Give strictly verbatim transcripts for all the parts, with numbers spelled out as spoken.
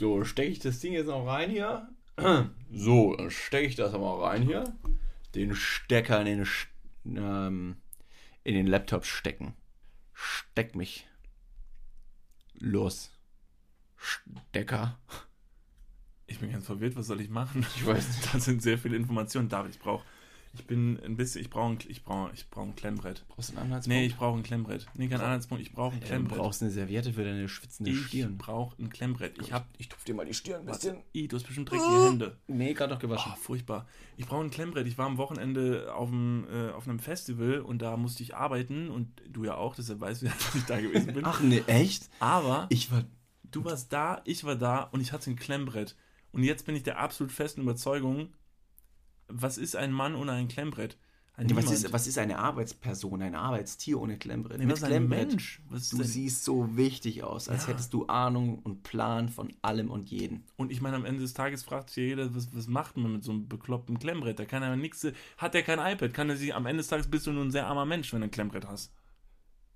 So, stecke ich das Ding jetzt noch rein hier. So, dann stecke ich das mal rein hier. Den Stecker in den, ähm, in den Laptop stecken. Steck mich. Los. Stecker. Ich bin ganz verwirrt, was soll ich machen? Ich weiß nicht, das sind sehr viele Informationen. David, ich brauche, ich bin ein bisschen, ich brauche ein, ich brauche, ich brauche ein Klemmbrett. Brauchst du einen Anhaltspunkt? Nee, ich brauche ein Klemmbrett. Nee, kein Anhaltspunkt, ich brauche ein Klemmbrett. Du brauchst eine Serviette für deine schwitzende ich Stirn. Ich brauche ein Klemmbrett. Ich hab, ich tupfe dir mal die Stirn ein bisschen. I, du hast bestimmt dreckige oh. Hände. Nee, gerade noch gewaschen. Oh, furchtbar. Ich brauche ein Klemmbrett. Ich war am Wochenende auf einem, äh, auf einem Festival und da musste ich arbeiten und du ja auch, deshalb weißt du, dass ich da gewesen bin. Ach nee, echt? Aber ich war, du warst da, ich war da und ich hatte ein Klemmbrett. Und jetzt bin ich der absolut festen Überzeugung, was ist ein Mann ohne ein Klemmbrett? Ein nee, was, ist, was ist eine Arbeitsperson, ein Arbeitstier ohne Klemmbrett? Nee, was ist ein Mensch? Was ist du denn? Siehst so wichtig aus, als ja. hättest du Ahnung und Plan von allem und jedem. Und ich meine, am Ende des Tages fragt sich jeder, was, was macht man mit so einem bekloppten Klemmbrett? Da kann er nichts, hat er kein iPad, kann er sich, am Ende des Tages bist du nur ein sehr armer Mensch, wenn du ein Klemmbrett hast.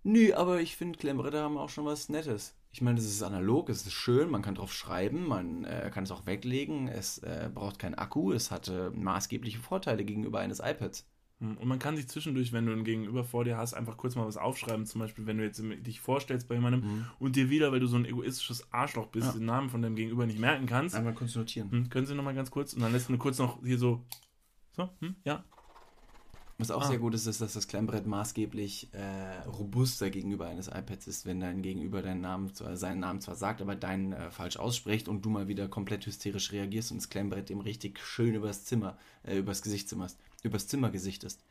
Nö, aber ich finde, Klemmbretter haben auch schon was Nettes. Ich meine, das ist analog, es ist schön, man kann drauf schreiben, man äh, kann es auch weglegen, es äh, braucht keinen Akku, es hat äh, maßgebliche Vorteile gegenüber eines iPads. Und man kann sich zwischendurch, wenn du einen Gegenüber vor dir hast, einfach kurz mal was aufschreiben, zum Beispiel, wenn du jetzt dich vorstellst bei jemandem mhm. und dir wieder, weil du so ein egoistisches Arschloch bist, ja. den Namen von deinem Gegenüber nicht merken kannst. Einmal kurz notieren. Hm, können Sie nochmal ganz kurz und dann lässt du kurz noch hier so, so, hm, ja. Was auch ah. sehr gut ist, ist, dass das Klemmbrett maßgeblich äh, robuster gegenüber eines iPads ist, wenn dein Gegenüber deinen Namen, äh, seinen Namen zwar sagt, aber deinen äh, falsch ausspricht und du mal wieder komplett hysterisch reagierst und das Klemmbrett dem richtig schön übers Zimmer, äh, übers Gesicht zimmerst, übers Zimmer gesichtest.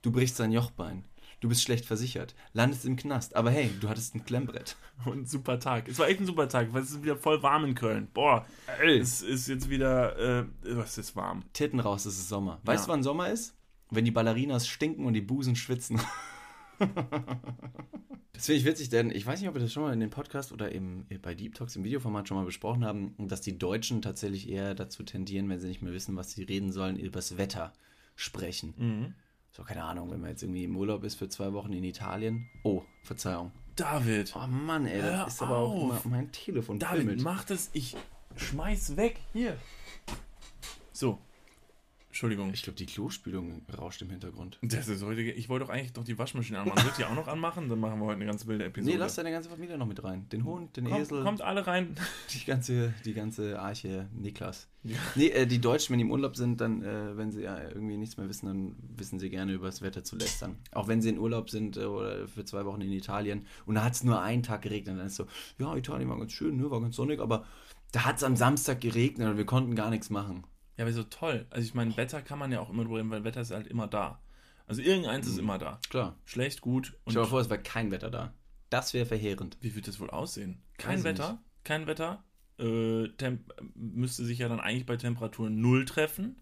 Du brichst dein Jochbein, du bist schlecht versichert, landest im Knast, aber hey, du hattest ein Klemmbrett. Und ein super Tag. Es war echt ein super Tag, weil es ist wieder voll warm in Köln. Boah, ey, es ist jetzt wieder, äh, was ist warm? Titten raus, es ist Sommer. Weißt du, ja. wann Sommer ist? Wenn die Ballerinas stinken und die Busen schwitzen. Das finde ich witzig, denn ich weiß nicht, ob wir das schon mal in dem Podcast oder im, bei Deep Talks im Videoformat schon mal besprochen haben, dass die Deutschen tatsächlich eher dazu tendieren, wenn sie nicht mehr wissen, was sie reden sollen, über das Wetter sprechen. Mhm. So, keine Ahnung, wenn man jetzt irgendwie im Urlaub ist für zwei Wochen in Italien. Oh, Verzeihung. David. Oh Mann, ey, das ist aber auf. Auch immer mein Telefon. David, filmelt. Mach das, ich schmeiß weg. Hier. So. Entschuldigung. Ich glaube, die Klospülung rauscht im Hintergrund. Das ist heute. Ich wollte doch eigentlich noch die Waschmaschine anmachen. Sollt ihr auch noch anmachen? Dann machen wir heute eine ganze Bilder-Episode. Nee, lass deine ganze Familie noch mit rein. Den Hund, den kommt, Esel. Kommt alle rein. Die ganze, die ganze Arche Niklas. Ja. Nee, äh, die Deutschen, wenn die im Urlaub sind, dann, äh, wenn sie ja irgendwie nichts mehr wissen, dann wissen sie gerne über das Wetter zu lästern. Auch wenn sie in Urlaub sind äh, oder für zwei Wochen in Italien und da hat es nur einen Tag geregnet. Dann ist so, ja, Italien war ganz schön, ne, war ganz sonnig, aber da hat es am Samstag geregnet und wir konnten gar nichts machen. Ja, aber so toll. Also ich meine, Wetter kann man ja auch immer drüber reden, weil Wetter ist halt immer da. Also irgendeins mhm. ist immer da. Klar. Schlecht, gut. Und stell dir vor, es war kein Wetter da. Das wäre verheerend. Wie würde das wohl aussehen? Kein Wetter, nicht. kein Wetter. Äh, Temp- müsste sich ja dann eigentlich bei Temperaturen null treffen.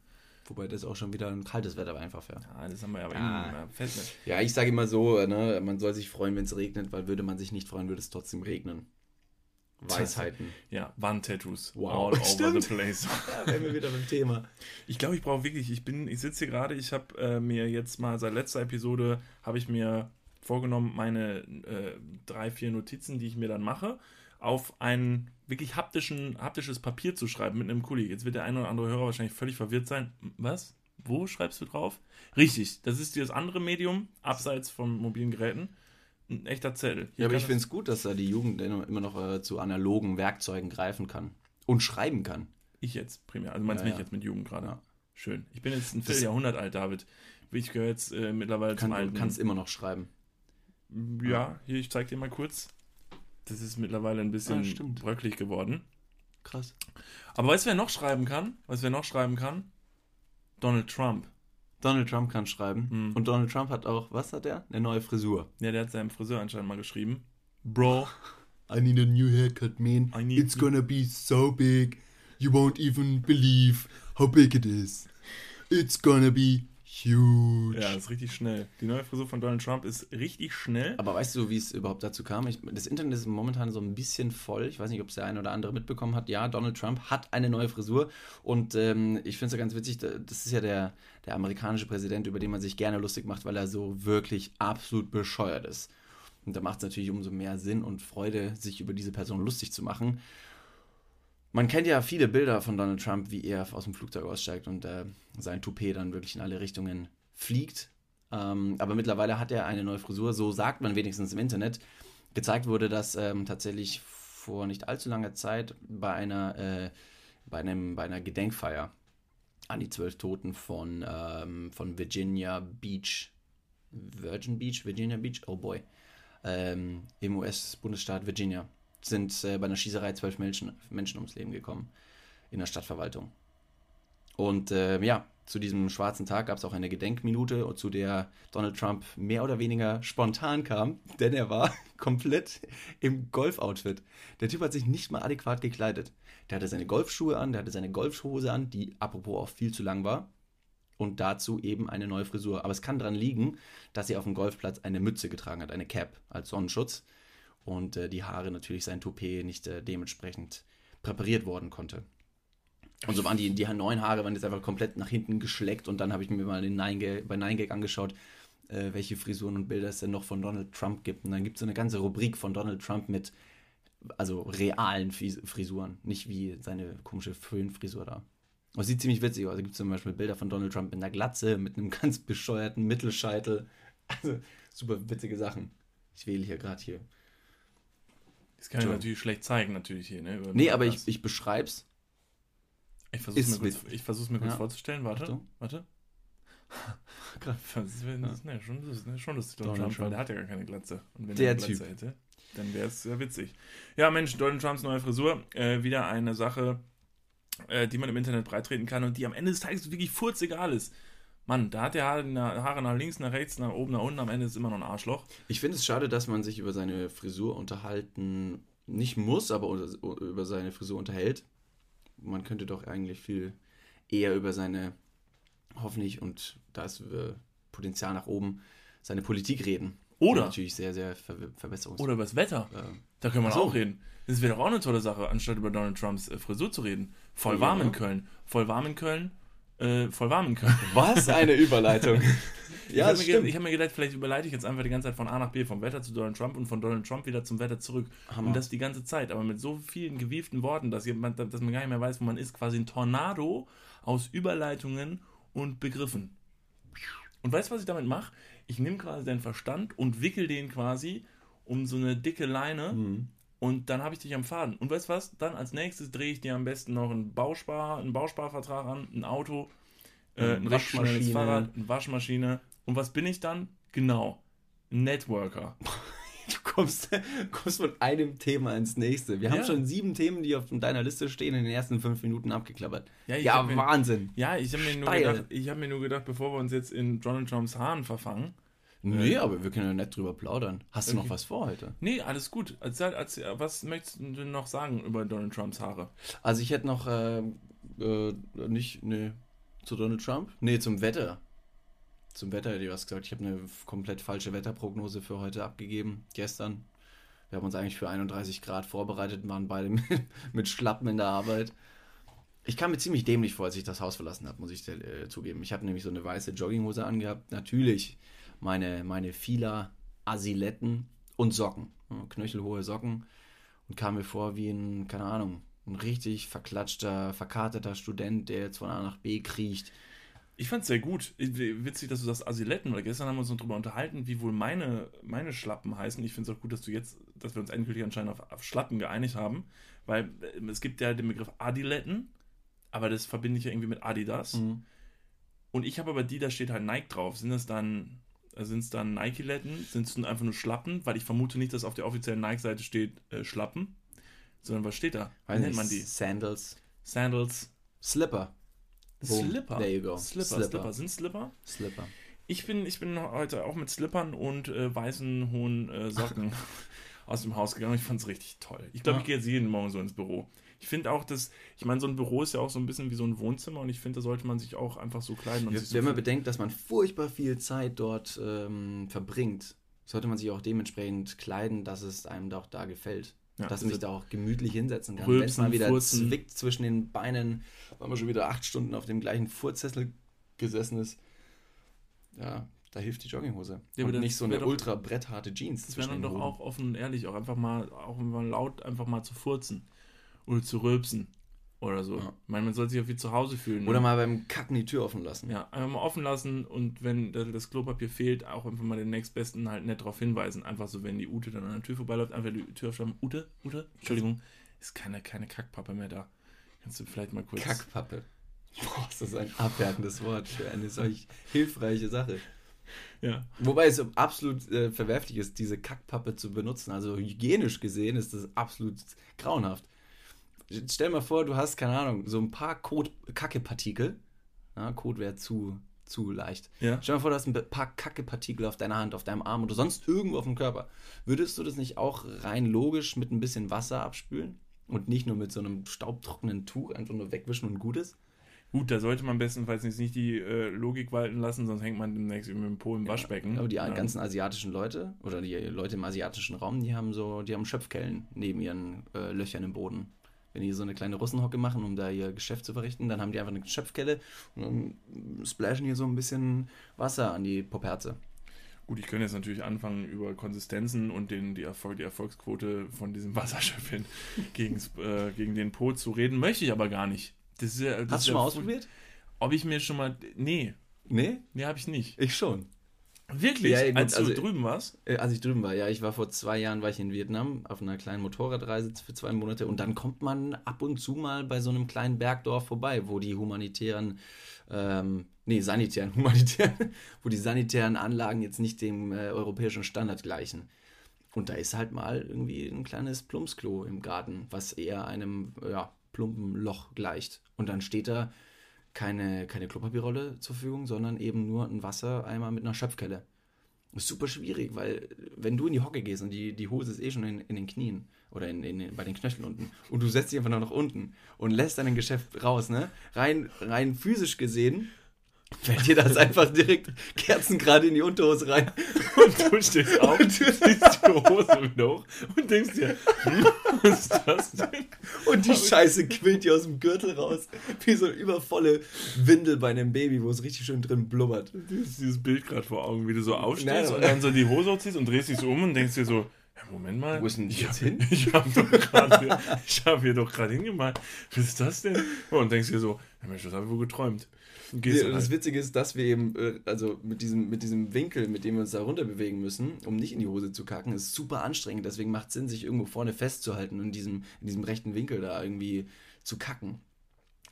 Wobei das auch schon wieder ein kaltes Wetter einfach wäre. Ja, das haben wir ja aber ja. immer fest. Ja, ich sage immer so, ne, man soll sich freuen, wenn es regnet, weil würde man sich nicht freuen, würde es trotzdem regnen. Weisheiten. Ja, Wandtattoos. Wow. All Stimmt. over the place. Da wären wir wieder beim Thema. Ich glaube, ich brauche wirklich, ich bin, ich sitze hier gerade, ich habe äh, mir jetzt mal seit letzter Episode, habe ich mir vorgenommen, meine äh, drei, vier Notizen, die ich mir dann mache, auf ein wirklich haptischen, haptisches Papier zu schreiben mit einem Kuli. Jetzt wird der ein oder andere Hörer wahrscheinlich völlig verwirrt sein. Was? Wo schreibst du drauf? Richtig, das ist das andere Medium, abseits von mobilen Geräten. Ein echter Zettel. Hier ja, aber ich finde es gut, dass da die Jugend immer noch äh, zu analogen Werkzeugen greifen kann und schreiben kann. Ich jetzt primär. Also meinst du ja, mich ja. jetzt mit Jugend gerade? Ja. Schön. Ich bin jetzt ein Vierteljahrhundert alt, David. Ich gehöre jetzt äh, mittlerweile kann, zum alten. Du kannst immer noch schreiben. Ja, hier, ich zeig dir mal kurz. Das ist mittlerweile ein bisschen ja, bröckelig geworden. Krass. Aber weißt du, wer noch schreiben kann? Weißt du, wer noch schreiben kann? Donald Trump. Donald Trump kann schreiben. Hm. Und Donald Trump hat auch, was hat er? Eine neue Frisur. Ja, der hat seinem Friseur anscheinend mal geschrieben. Bro, I need a new haircut, man. It's gonna be so big, you won't even believe how big it is. It's gonna be huge. Ja, das ist richtig schnell. Die neue Frisur von Donald Trump ist richtig schnell. Aber weißt du, wie es überhaupt dazu kam? Ich, das Internet ist momentan so ein bisschen voll. Ich weiß nicht, ob es der eine oder andere mitbekommen hat. Ja, Donald Trump hat eine neue Frisur. Und ähm, ich finde es ja ganz witzig, das ist ja der... der amerikanische Präsident, über den man sich gerne lustig macht, weil er so wirklich absolut bescheuert ist. Und da macht es natürlich umso mehr Sinn und Freude, sich über diese Person lustig zu machen. Man kennt ja viele Bilder von Donald Trump, wie er aus dem Flugzeug aussteigt und äh, sein Toupet dann wirklich in alle Richtungen fliegt. Ähm, aber mittlerweile hat er eine neue Frisur, so sagt man wenigstens im Internet. Gezeigt wurde das ähm, tatsächlich vor nicht allzu langer Zeit bei einer, äh, bei einem, bei einer Gedenkfeier an die zwölf Toten von, ähm, von Virginia Beach. Virgin Beach? Virginia Beach? Oh boy. Ähm, im U S-Bundesstaat Virginia sind äh, bei einer Schießerei zwölf Menschen, Menschen ums Leben gekommen in der Stadtverwaltung. Und äh, ja, zu diesem schwarzen Tag gab es auch eine Gedenkminute, zu der Donald Trump mehr oder weniger spontan kam, denn er war komplett im Golfoutfit. Der Typ hat sich nicht mal adäquat gekleidet. Der hatte seine Golfschuhe an, der hatte seine Golfhose an, die apropos auch viel zu lang war, und dazu eben eine neue Frisur. Aber es kann daran liegen, dass er auf dem Golfplatz eine Mütze getragen hat, eine Cap als Sonnenschutz, und äh, die Haare natürlich, sein Toupet, nicht äh, dementsprechend präpariert worden konnte. Und so waren die, die neuen Haare waren jetzt einfach komplett nach hinten geschleckt, und dann habe ich mir mal den Nine-Gag, bei Nine-Gag angeschaut, äh, welche Frisuren und Bilder es denn noch von Donald Trump gibt. Und dann gibt es so eine ganze Rubrik von Donald Trump mit, also realen Frisuren, nicht wie seine komische Föhnfrisur da. Und es sieht ziemlich witzig aus. Also gibt es zum Beispiel Bilder von Donald Trump mit einer Glatze, mit einem ganz bescheuerten Mittelscheitel. Also super witzige Sachen. Ich wähle hier gerade hier. Das kann ich natürlich schlecht zeigen, natürlich hier. Ne, nee, aber ich, ich beschreib's. Ich versuche es mir, kurz, ich versuch's mir ja. kurz vorzustellen. Warte, Achtung. warte. Das ist, das ist, ne, schon, das ist, ne, schon lustig, Donald, Donald Trump, Trump, weil der hat ja gar keine Glatze. Und wenn der er eine Glatze typ. hätte, dann wäre es ja witzig. Ja, Mensch, Donald Trumps neue Frisur. Äh, wieder eine Sache, äh, die man im Internet breitreten kann und die am Ende des Tages wirklich furzegal ist. Mann, da hat der Haare nach links, nach rechts, nach oben, nach unten. Am Ende ist immer noch ein Arschloch. Ich finde es schade, dass man sich über seine Frisur unterhalten, nicht muss, aber unter, über seine Frisur unterhält. Man könnte doch eigentlich viel eher über seine, hoffentlich, und da ist Potenzial nach oben, seine Politik reden. Oder? Und natürlich sehr, sehr Ver- Verbesserungs- Oder über das Wetter. Ähm, da können wir so. auch reden. Das wäre doch auch eine tolle Sache, anstatt über Donald Trumps äh, Frisur zu reden. Voll warm in Köln. Voll warm in Köln. Äh, voll warm in Köln. Was eine Überleitung. Ja, ich habe mir, hab mir gedacht, vielleicht überleite ich jetzt einfach die ganze Zeit von A nach B, vom Wetter zu Donald Trump und von Donald Trump wieder zum Wetter zurück. Hammer. Und das die ganze Zeit, aber mit so vielen gewieften Worten, dass, jemand, dass man gar nicht mehr weiß, wo man ist. Quasi ein Tornado aus Überleitungen und Begriffen. Und weißt du, was ich damit mache? Ich nehme quasi deinen Verstand und wickel den quasi um so eine dicke Leine, mhm. und dann habe ich dich am Faden. Und weißt du was? Dann als nächstes drehe ich dir am besten noch einen, Bauspar, einen Bausparvertrag an, ein Auto, äh, ein rechtsschneidiges Fahrrad, eine Waschmaschine. Und was bin ich dann? Genau, Networker. Du kommst, kommst von einem Thema ins nächste. Wir ja. haben schon sieben Themen, die auf deiner Liste stehen, in den ersten fünf Minuten abgeklappert. Ja, ja hab Wahnsinn. Mir, ja, ich habe mir, hab mir nur gedacht, bevor wir uns jetzt in Donald Trumps Haaren verfangen. Nee, äh, aber wir können ja nett drüber plaudern. Hast okay. du noch was vor heute? Nee, alles gut. Als, als, was möchtest du noch sagen über Donald Trumps Haare? Also ich hätte noch, äh, äh, nicht, nee, zu Donald Trump? Nee, zum Wetter. Zum Wetter hätte ich was gesagt. Ich habe eine komplett falsche Wetterprognose für heute abgegeben, gestern. Wir haben uns eigentlich für einunddreißig Grad vorbereitet, waren beide mit, mit Schlappen in der Arbeit. Ich kam mir ziemlich dämlich vor, als ich das Haus verlassen habe, muss ich äh, zugeben. Ich habe nämlich so eine weiße Jogginghose angehabt. Natürlich meine, meine Fila, Asiletten und Socken. Knöchelhohe Socken. Und kam mir vor wie ein, keine Ahnung, ein richtig verklatschter, verkaterter Student, der jetzt von A nach B kriecht. Ich fand's sehr gut. Witzig, dass du sagst Asiletten, weil gestern haben wir uns noch drüber unterhalten, wie wohl meine, meine Schlappen heißen. Ich finde es auch gut, dass du jetzt, dass wir uns endgültig anscheinend auf, auf Schlappen geeinigt haben, weil es gibt ja den Begriff Adiletten, aber das verbinde ich ja irgendwie mit Adidas. Mhm. Und ich habe aber die, da steht halt Nike drauf. Sind das dann, sind es dann Nike-Letten? Sind es einfach nur Schlappen? Weil ich vermute nicht, dass auf der offiziellen Nike-Seite steht äh, Schlappen, sondern was steht da? Wie nennt man die? Sandals. Sandals. Slipper. Boom. Slipper. There you go. Slipper, Slipper. Slipper. Sind Slipper? Slipper. Ich bin, ich bin heute auch mit Slippern und äh, weißen, hohen äh, Socken aus dem Haus gegangen. Ich fand's richtig toll. Ich glaube, ja. ich gehe jetzt jeden Morgen so ins Büro. Ich finde auch, dass, ich meine, so ein Büro ist ja auch so ein bisschen wie so ein Wohnzimmer, und ich finde, da sollte man sich auch einfach so kleiden. Und ja, so wenn man bedenkt, dass man furchtbar viel Zeit dort ähm, verbringt, sollte man sich auch dementsprechend kleiden, dass es einem da auch da gefällt. Ja, dass man sich da auch gemütlich hinsetzen kann. Wenn es mal wieder Furzen. zwickt zwischen den Beinen, weil man schon wieder acht Stunden auf dem gleichen Furzsessel gesessen ist. Ja, da hilft die Jogginghose. Ja, und nicht so eine doch, ultra brettharte Jeans. Das wäre dann doch Boden. Auch offen und ehrlich, auch einfach mal auch mal laut einfach mal zu furzen oder zu rülpsen. oder so. Ja. Ich meine, man soll sich auch wie zu Hause fühlen. Oder ne? Mal beim Kacken die Tür offen lassen. Ja, einfach mal offen lassen und wenn das Klopapier fehlt, auch einfach mal den Nächstbesten halt nett darauf hinweisen. Einfach so, wenn die Ute dann an der Tür vorbeiläuft, einfach die Tür aufschlagen. Ute, Ute, Entschuldigung, ist keine, keine Kackpappe mehr da. Kannst du vielleicht mal kurz... Kackpappe. Boah, ist das ein abwertendes Wort für eine solch hilfreiche Sache. Ja. Wobei es absolut äh, verwerflich ist, diese Kackpappe zu benutzen. Also hygienisch gesehen ist das absolut grauenhaft. Stell mal vor, du hast, keine Ahnung, so ein paar Kot- Kackepartikel. Na, Kot wäre zu, zu leicht. Ja. Stell mal vor, du hast ein paar Kackepartikel auf deiner Hand, auf deinem Arm oder sonst irgendwo auf dem Körper. Würdest du das nicht auch rein logisch mit ein bisschen Wasser abspülen? Und nicht nur mit so einem staubtrockenen Tuch einfach nur wegwischen und gut ist? Gut, da sollte man bestenfalls nicht, nicht die äh, Logik walten lassen, sonst hängt man demnächst mit dem Po im Waschbecken. Ja, aber die ja. ganzen asiatischen Leute oder die Leute im asiatischen Raum, die haben so, die haben Schöpfkellen neben ihren äh, Löchern im Boden. Wenn die so eine kleine Russenhocke machen, um da ihr Geschäft zu verrichten, dann haben die einfach eine Schöpfkelle und dann splashen hier so ein bisschen Wasser an die Poperze. Gut, ich könnte jetzt natürlich anfangen, über Konsistenzen und den, die, Erfolg, die Erfolgsquote von diesem Wasserschöpfen gegen, äh, gegen den Po zu reden, möchte ich aber gar nicht. Das ist ja, das hast du schon mal ausprobiert? Ob ich mir schon mal... Nee. Nee? Nee, hab ich nicht. Ich schon. Wirklich? Ja, gut, als also, du drüben warst? Als ich drüben war, ja. Ich war vor zwei Jahren war ich in Vietnam auf einer kleinen Motorradreise für zwei Monate und dann kommt man ab und zu mal bei so einem kleinen Bergdorf vorbei, wo die humanitären... Ähm, nee, sanitären, humanitären... wo die sanitären Anlagen jetzt nicht dem äh, europäischen Standard gleichen. Und da ist halt mal irgendwie ein kleines Plumpsklo im Garten, was eher einem... ja plumpen Loch gleicht. Und dann steht da keine, keine Klopapierrolle zur Verfügung, sondern eben nur ein Wassereimer mit einer Schöpfkelle. Das ist super schwierig, weil wenn du in die Hocke gehst und die, die Hose ist eh schon in, in den Knien oder in, in, bei den Knöcheln unten und du setzt dich einfach noch nach unten und lässt dein Geschäft raus, ne? Rein, rein physisch gesehen fällt dir das einfach direkt Kerzen gerade in die Unterhose rein. Und du stehst auf und du ziehst die Hose wieder hoch und denkst dir, hm, was ist das denn? Und die Scheiße quillt dir aus dem Gürtel raus, wie so eine übervolle Windel bei einem Baby, wo es richtig schön drin blubbert. Dieses Bild gerade vor Augen, wie du so aufstehst und dann so die Hose hochziehst und drehst dich so um und denkst dir so, Moment mal, wo ist denn ich habe hab hab hier doch gerade hingemalt. Was ist das denn? Und denkst dir so, ja Mensch, das habe ich wohl geträumt. Geht's das halt. Witzige ist, dass wir eben, also mit diesem, mit diesem Winkel, mit dem wir uns da runter bewegen müssen, um nicht in die Hose zu kacken, ist super anstrengend. Deswegen macht es Sinn, sich irgendwo vorne festzuhalten und in diesem, in diesem rechten Winkel da irgendwie zu kacken.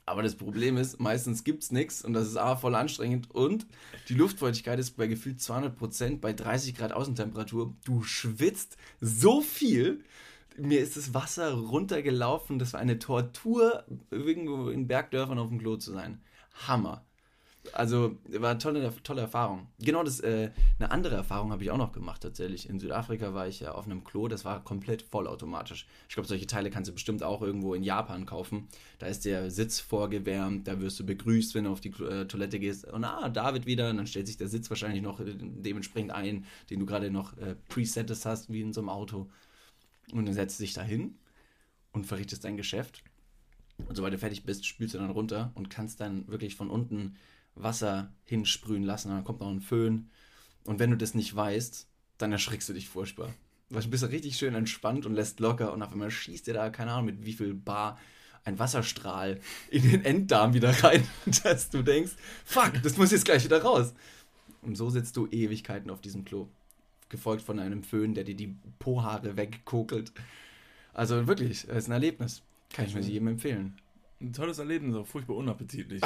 Aber das Problem ist, meistens gibt's nichts und das ist A, voll anstrengend und die Luftfeuchtigkeit ist bei gefühlt zweihundert Prozent bei dreißig Grad Außentemperatur. Du schwitzt so viel. Mir ist das Wasser runtergelaufen. Das war eine Tortur, irgendwo in Bergdörfern auf dem Klo zu sein. Hammer. Also war eine tolle, tolle Erfahrung. Genau, das äh, eine andere Erfahrung habe ich auch noch gemacht tatsächlich. In Südafrika war ich ja auf einem Klo, das war komplett vollautomatisch. Ich glaube, solche Teile kannst du bestimmt auch irgendwo in Japan kaufen. Da ist der Sitz vorgewärmt, da wirst du begrüßt, wenn du auf die äh, Toilette gehst. Und ah, David wieder. Und dann stellt sich der Sitz wahrscheinlich noch dementsprechend ein, den du gerade noch äh, presettest hast, wie in so einem Auto. Und dann setzt du dich da hin und verrichtest dein Geschäft. Und sobald du fertig bist, spülst du dann runter und kannst dann wirklich von unten Wasser hinsprühen lassen. Und dann kommt noch ein Föhn. Und wenn du das nicht weißt, dann erschrickst du dich furchtbar. Weil du bist richtig schön entspannt und lässt locker. Und auf einmal schießt dir da, keine Ahnung, mit wie viel Bar ein Wasserstrahl in den Enddarm wieder rein, dass du denkst, fuck, das muss jetzt gleich wieder raus. Und so sitzt du Ewigkeiten auf diesem Klo. Gefolgt von einem Föhn, der dir die Pohaare wegkokelt. Also wirklich, es ist ein Erlebnis. Kann ich mir jedem empfehlen. Ein tolles Erlebnis, aber furchtbar unappetitlich.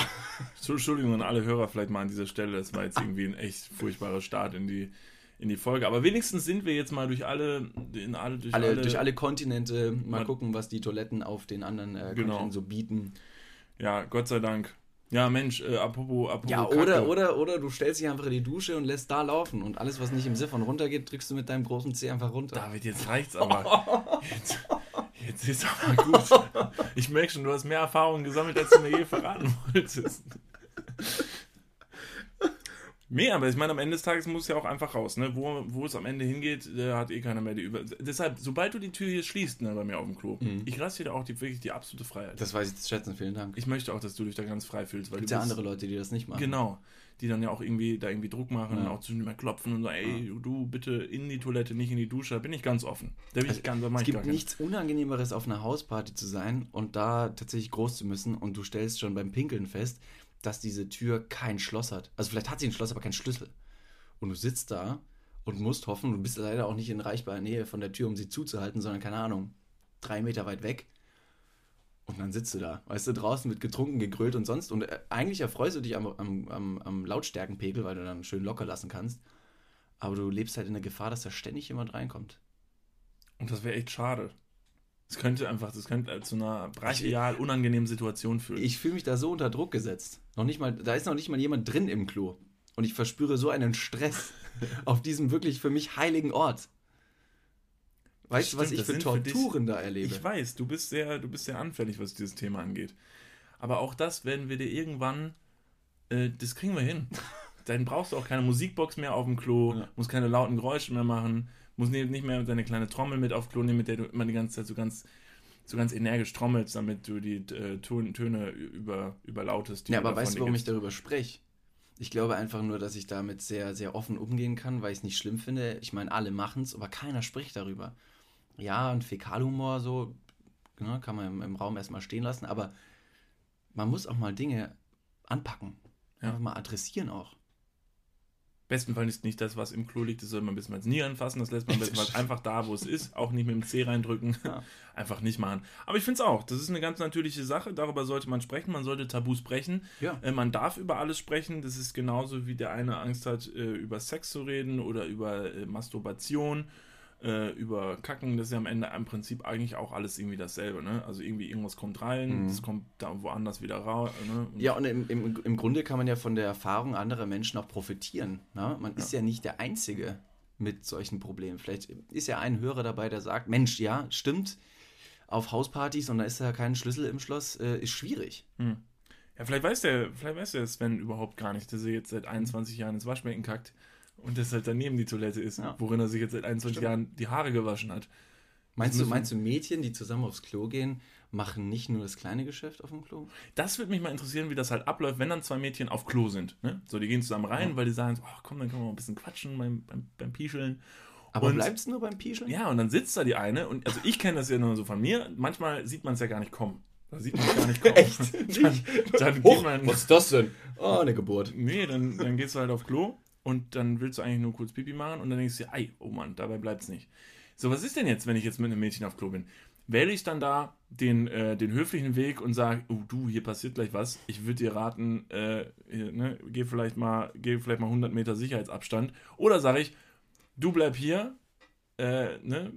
Entschuldigung an alle Hörer vielleicht mal an dieser Stelle. Das war jetzt irgendwie ein echt furchtbarer Start in die, in die Folge. Aber wenigstens sind wir jetzt mal durch alle... In alle, durch, alle, alle durch alle Kontinente. Mal, mal gucken, was die Toiletten auf den anderen äh, Kontinenten genau. so bieten. Ja, Gott sei Dank. Ja, Mensch, äh, apropos, apropos ja, oder, oder, oder du stellst dich einfach in die Dusche und lässt da laufen. Und alles, was nicht im Siphon runtergeht, drückst du mit deinem großen Zeh einfach runter. David, jetzt reicht's aber. Jetzt... Jetzt ist aber gut. Ich merke schon, du hast mehr Erfahrungen gesammelt, als du mir je verraten wolltest. Nee, aber ich meine, am Ende des Tages muss es ja auch einfach raus, ne? Wo, wo es am Ende hingeht, hat eh keiner mehr die Über... Deshalb, sobald du die Tür hier schließt, ne, bei mir auf dem Klo, mhm. ich lasse dir auch die, wirklich die absolute Freiheit. Das weiß ich zu schätzen, vielen Dank. Ich möchte auch, dass du dich da ganz frei fühlst. Weil es gibt ja bist... andere Leute, die das nicht machen. Genau, die dann ja auch irgendwie da irgendwie Druck machen ja. und auch zu mir klopfen und sagen, ey, ja. du bitte in die Toilette, nicht in die Dusche, da bin ich ganz offen. Da bin also, ich ganz, da mach es ich gibt gar nichts keinen. Unangenehmeres, auf einer Hausparty zu sein und da tatsächlich groß zu müssen und du stellst schon beim Pinkeln fest, dass diese Tür kein Schloss hat. Also vielleicht hat sie ein Schloss, aber keinen Schlüssel. Und du sitzt da und musst hoffen, du bist leider auch nicht in reichbarer Nähe von der Tür, um sie zuzuhalten, sondern, keine Ahnung, drei Meter weit weg. Und dann sitzt du da, weißt du, draußen wird getrunken, gegrölt und sonst. Und eigentlich erfreust du dich am, am, am, am Lautstärkenpegel, weil du dann schön locker lassen kannst. Aber du lebst halt in der Gefahr, dass da ständig jemand reinkommt. Und das wäre echt schade. Das könnte einfach, das könnte zu einer brachial unangenehmen Situation führen. Ich fühle mich da so unter Druck gesetzt. Noch nicht mal, da ist noch nicht mal jemand drin im Klo. Und ich verspüre so einen Stress auf diesem wirklich für mich heiligen Ort. Weißt du, was ich für Torturen da erlebe? Ich weiß, du bist sehr, du bist sehr anfällig, was dieses Thema angeht. Aber auch das werden wir dir irgendwann, äh, das kriegen wir hin. Dann brauchst du auch keine Musikbox mehr auf dem Klo, ja. musst keine lauten Geräusche mehr machen. Muss nicht mehr deine kleine Trommel mit auf Klo nehmen, mit der du immer die ganze Zeit so ganz, so ganz energisch trommelst, damit du die äh, Töne, Töne über, überlautest. Ja, aber weißt du, warum ich darüber spreche? Ich glaube einfach nur, dass ich damit sehr, sehr offen umgehen kann, weil ich es nicht schlimm finde. Ich meine, alle machen es, aber keiner spricht darüber. Ja, und Fäkalhumor so, ne, kann man im, im Raum erstmal stehen lassen, aber man muss auch mal Dinge anpacken. Ja. Einfach mal adressieren auch. Bestenfalls ist nicht das, was im Klo liegt, das soll man ein bisschen als nie anfassen, das lässt man bestenfalls einfach da, wo es ist, auch nicht mit dem Zeh reindrücken, ja. einfach nicht machen. Aber ich finde es auch, das ist eine ganz natürliche Sache, darüber sollte man sprechen, man sollte Tabus brechen, ja. äh, man darf über alles sprechen, das ist genauso wie der eine Angst hat, äh, über Sex zu reden oder über äh, Masturbation, äh, über Kacken, das ist ja am Ende im Prinzip eigentlich auch alles irgendwie dasselbe, ne? Also irgendwie irgendwas kommt rein, mhm. das kommt da woanders wieder raus. Ne? Und ja, und im, im, im Grunde kann man ja von der Erfahrung anderer Menschen auch profitieren. Ne? Man ja. ist ja nicht der Einzige mit solchen Problemen. Vielleicht ist ja ein Hörer dabei, der sagt, Mensch, ja, stimmt, auf Hauspartys und da ist ja kein Schlüssel im Schloss, äh, ist schwierig. Mhm. Ja, vielleicht weiß der, vielleicht weiß der Sven überhaupt gar nicht, dass er jetzt seit einundzwanzig Jahren ins Waschbecken kackt. Und das halt daneben die Toilette ist, ja. worin er sich jetzt seit einundzwanzig Stimmt. Jahren die Haare gewaschen hat. Meinst du, meinst du, Mädchen, die zusammen aufs Klo gehen, machen nicht nur das kleine Geschäft auf dem Klo? Das würde mich mal interessieren, wie das halt abläuft, wenn dann zwei Mädchen auf Klo sind. Ne? So, die gehen zusammen rein, ja. weil die sagen, oh, komm, dann können wir mal ein bisschen quatschen beim, beim, beim Pischeln. Aber bleibt es nur beim Pischeln? Ja, und dann sitzt da die eine. Und also ich kenne das ja nur so von mir. Manchmal sieht man es ja gar nicht kommen. Da sieht man gar nicht kommen. Echt? Dann, dann oh, geht man, was ist das denn? Oh, eine Geburt. Nee, dann, dann gehst du halt auf Klo. Und dann willst du eigentlich nur kurz Pipi machen und dann denkst du dir, ei, oh Mann, dabei bleibt's nicht. So, was ist denn jetzt, wenn ich jetzt mit einem Mädchen auf Klo bin? Wähle ich dann da den, äh, den höflichen Weg und sage, oh du, hier passiert gleich was. Ich würde dir raten, äh, hier, ne, geh vielleicht mal, geh vielleicht mal hundert Meter Sicherheitsabstand. Oder sage ich, du bleib hier, äh, ne,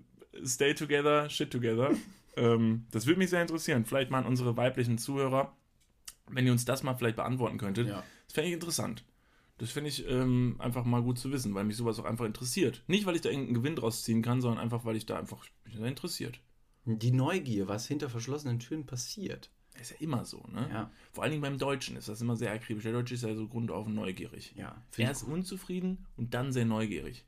stay together, shit together. ähm, das würde mich sehr interessieren. Vielleicht mal an unsere weiblichen Zuhörer, wenn ihr uns das mal vielleicht beantworten könntet. Ja. Das fände ich interessant. Das finde ich ähm, einfach mal gut zu wissen, weil mich sowas auch einfach interessiert. Nicht, weil ich da irgendeinen Gewinn draus ziehen kann, sondern einfach, weil ich da einfach mich da interessiert. Die Neugier, was hinter verschlossenen Türen passiert. Ist ja immer so, ne? Ja. Vor allen Dingen beim Deutschen ist das immer sehr akribisch. Der Deutsche ist ja so grundauf neugierig. Ja, er ist gut. unzufrieden und dann sehr neugierig.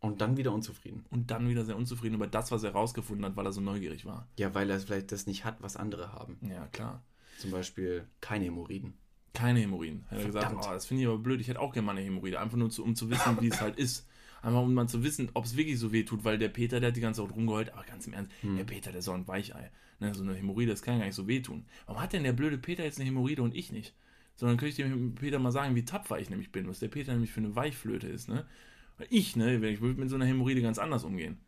Und dann wieder unzufrieden. Und dann wieder sehr unzufrieden über das, was er rausgefunden hat, weil er so neugierig war. Ja, weil er vielleicht das nicht hat, was andere haben. Ja, klar. Zum Beispiel keine Hämorrhoiden. Keine Hämorrhoiden. Er hat gesagt, oh, das finde ich aber blöd, ich hätte auch gerne mal eine Hämorrhoide. Einfach nur, zu, um zu wissen, wie es halt ist. Einfach, um mal zu wissen, ob es wirklich so weh tut, weil der Peter, der hat die ganze Zeit rumgeheult, aber ganz im Ernst, hm. der Peter, der ist doch ein Weichei. Ne, so eine Hämorrhoide, das kann gar nicht so weh tun. Warum hat denn der blöde Peter jetzt eine Hämorrhoide und ich nicht? Sondern könnte ich dem Peter mal sagen, wie tapfer ich nämlich bin, was der Peter nämlich für eine Weichflöte ist. Ne? Weil ich, ne, ich würde mit so einer Hämorrhoide ganz anders umgehen.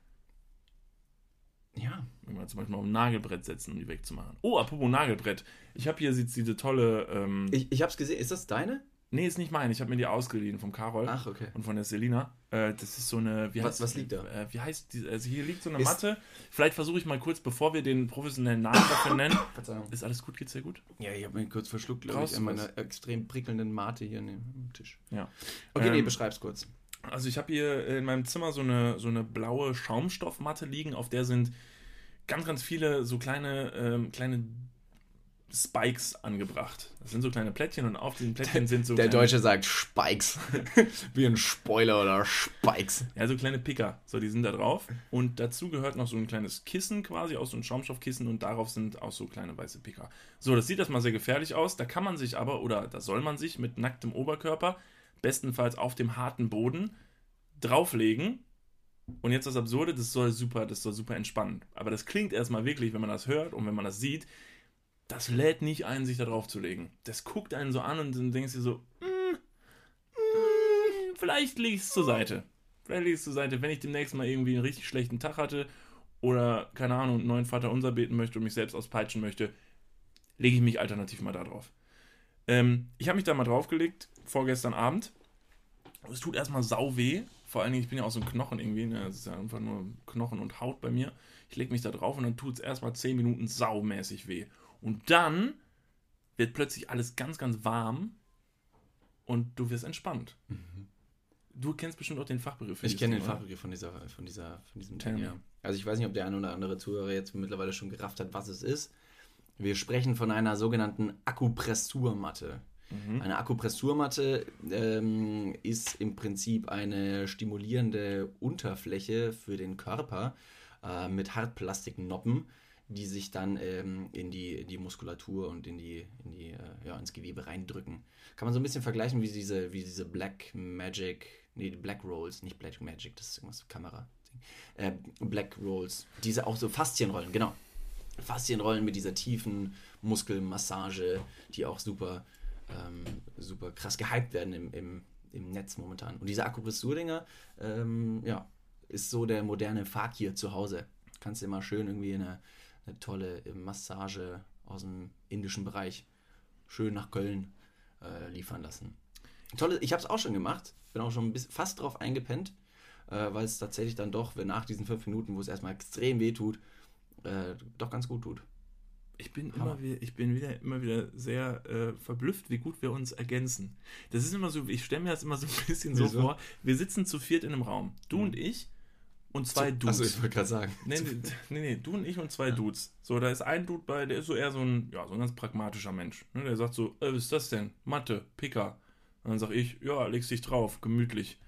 Ja. Wenn man zum Beispiel auf ein Nagelbrett setzen, um die wegzumachen. Oh, apropos Nagelbrett. Ich habe hier diese tolle... Ähm ich ich habe es gesehen. Ist das deine? Nee, ist nicht meine. Ich habe mir die ausgeliehen vom Karol. Ach, okay. Und von der Selina. Äh, das ist so eine... Wie was, heißt, was liegt da? Äh, wie heißt die? Also hier liegt so eine ist Matte. Vielleicht versuche ich mal kurz, bevor wir den professionellen Namen dafür nennen. Verzeihung. Ist alles gut? Geht's dir gut? Ja, ich habe mich kurz verschluckt, glaube ich, an meiner extrem prickelnden Mate hier am Tisch. Ja. Okay, ähm, nee, beschreib's kurz. Also ich habe hier in meinem Zimmer so eine, so eine blaue Schaumstoffmatte liegen, auf der sind ganz, ganz viele so kleine, ähm, kleine Spikes angebracht. Das sind so kleine Plättchen und auf diesen Plättchen der, sind so... Der kleine, Deutsche sagt Spikes. Wie ein Spoiler oder Spikes. Ja, so kleine Picker. So, die sind da drauf. Und dazu gehört noch so ein kleines Kissen quasi, auch so ein Schaumstoffkissen, und darauf sind auch so kleine weiße Picker. So, das sieht erstmal sehr gefährlich aus. Da kann man sich aber, oder da soll man sich mit nacktem Oberkörper, bestenfalls auf dem harten Boden, drauflegen. Und jetzt das Absurde, das soll super, das soll super entspannen. Aber das klingt erstmal wirklich, wenn man das hört und wenn man das sieht, das lädt nicht ein, sich da drauf zu legen. Das guckt einen so an und dann denkst du dir so, mm, mm, vielleicht lege ich es zur Seite. Vielleicht lege ich es zur Seite, wenn ich demnächst mal irgendwie einen richtig schlechten Tag hatte oder, keine Ahnung, einen neuen Vater unser beten möchte und mich selbst auspeitschen möchte, lege ich mich alternativ mal da drauf. Ähm, ich habe mich da mal draufgelegt, vorgestern Abend. Es tut erstmal sau weh. Vor allen Dingen, ich bin ja auch so ein Knochen irgendwie. Ne? Das ist ja einfach nur Knochen und Haut bei mir. Ich lege mich da drauf und dann tut es erstmal zehn Minuten saumäßig weh. Und dann wird plötzlich alles ganz, ganz warm und du wirst entspannt. Mhm. Du kennst bestimmt auch den Fachbegriff. Ich kenne den oder? Fachbegriff von, dieser, von, dieser, von diesem Term. Ja. Also ich weiß nicht, ob der eine oder andere Zuhörer jetzt mittlerweile schon gerafft hat, was es ist. Wir sprechen von einer sogenannten Akupressurmatte. Mhm. Eine Akupressurmatte ähm, ist im Prinzip eine stimulierende Unterfläche für den Körper äh, mit Hartplastiknoppen, die sich dann ähm, in die, in die Muskulatur und in die, in die, äh, ja, ins Gewebe reindrücken. Kann man so ein bisschen vergleichen wie diese, wie diese Black Magic, nee, Black Rolls, nicht Black Magic, das ist irgendwas Kamera. Äh, Black Rolls, diese auch so Faszienrollen, genau. Faszienrollen mit dieser tiefen Muskelmassage, die auch super, ähm, super krass gehypt werden im, im, im Netz momentan. Und diese Akupressurdinger, ähm, ja, ist so der moderne Fakir zu Hause. Kannst dir mal schön irgendwie eine Eine tolle Massage aus dem indischen Bereich schön nach Köln äh, liefern lassen. Tolle, ich habe es auch schon gemacht, bin auch schon ein bisschen, fast drauf eingepennt, äh, weil es tatsächlich dann doch nach diesen fünf Minuten, wo es erstmal extrem weh tut, äh, doch ganz gut tut. Ich bin, immer wieder, ich bin wieder, immer wieder sehr äh, verblüfft, wie gut wir uns ergänzen. Das ist immer so, ich stelle mir das immer so ein bisschen so, so vor, wir sitzen zu viert in einem Raum, du hm. und ich. Und zwei Dudes. Achso, ich wollte gerade sagen. Nee, nee, nee, du und ich und zwei ja. Dudes. So, da ist ein Dude bei, der ist so eher so ein, ja, so ein ganz pragmatischer Mensch. Ne? Der sagt so, äh, was ist das denn? Matte, Picker. Und dann sag ich, ja, legst dich drauf, gemütlich.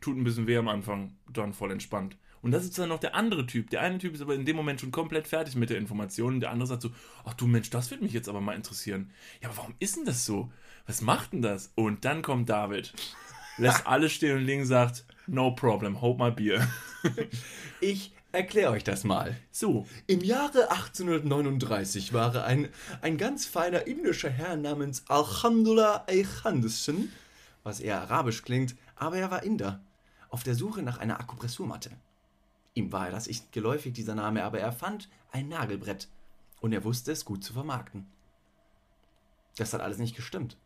Tut ein bisschen weh am Anfang, dann voll entspannt. Und das ist dann noch der andere Typ. Der eine Typ ist aber in dem Moment schon komplett fertig mit der Information. Und der andere sagt so, ach du Mensch, das würde mich jetzt aber mal interessieren. Ja, aber warum ist denn das so? Was macht denn das? Und dann kommt David. Lässt alles stehen und liegen, sagt, no problem, hold my beer. Ich erkläre euch das mal. So. Im Jahre achtzehnhundertneununddreißig war ein, ein ganz feiner indischer Herr namens Alhamdullah Eihandessen, was eher arabisch klingt, aber er war Inder, auf der Suche nach einer Akupressurmatte. Ihm war das nicht geläufig, dieser Name, aber er fand ein Nagelbrett und er wusste es gut zu vermarkten. Das hat alles nicht gestimmt.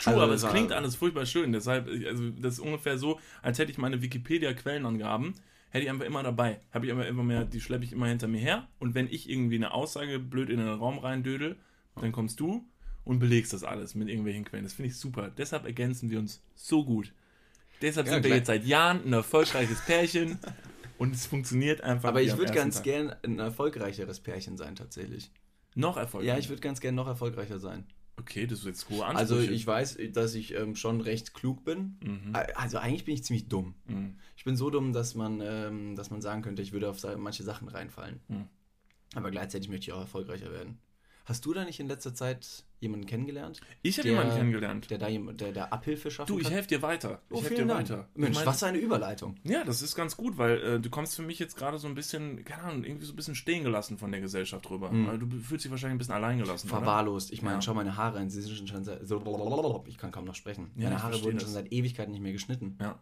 True, also, aber es klingt alles furchtbar schön, deshalb, also das ist ungefähr so, als hätte ich meine Wikipedia-Quellenangaben, hätte ich einfach immer dabei, habe ich immer, immer mehr, die schleppe ich immer hinter mir her, und wenn ich irgendwie eine Aussage blöd in den Raum reindödel, dann kommst du und belegst das alles mit irgendwelchen Quellen, das finde ich super, deshalb ergänzen wir uns so gut, deshalb ja, sind klar. wir jetzt seit Jahren ein erfolgreiches Pärchen und es funktioniert einfach. Aber ich würde ganz Tag. gern ein erfolgreicheres Pärchen sein tatsächlich. Noch erfolgreicher? Ja, ich würde ganz gern noch erfolgreicher sein. Okay, das ist jetzt hohe Ansprüche. Also ich weiß, dass ich ähm, schon recht klug bin. Mhm. Also eigentlich bin ich ziemlich dumm. Mhm. Ich bin so dumm, dass man, ähm, dass man sagen könnte, ich würde auf manche Sachen reinfallen. Mhm. Aber gleichzeitig möchte ich auch erfolgreicher werden. Hast du da nicht in letzter Zeit jemanden kennengelernt? Ich habe jemanden kennengelernt. Der da der, der Abhilfe schaffen kann? Du, ich helfe dir weiter. Oh, ich helfe dir weiter. Mensch, was für eine Überleitung. Ja, das ist ganz gut, weil äh, du kommst für mich jetzt gerade so ein bisschen, keine Ahnung, irgendwie so ein bisschen stehen gelassen von der Gesellschaft rüber. Mhm. Du fühlst dich wahrscheinlich ein bisschen allein gelassen. Verwahrlost. Oder? Ich meine, ja. Schau meine Haare an. Sie sind schon seit, so, ich kann kaum noch sprechen. Ja, meine Haare wurden das. schon seit Ewigkeiten nicht mehr geschnitten. Ja.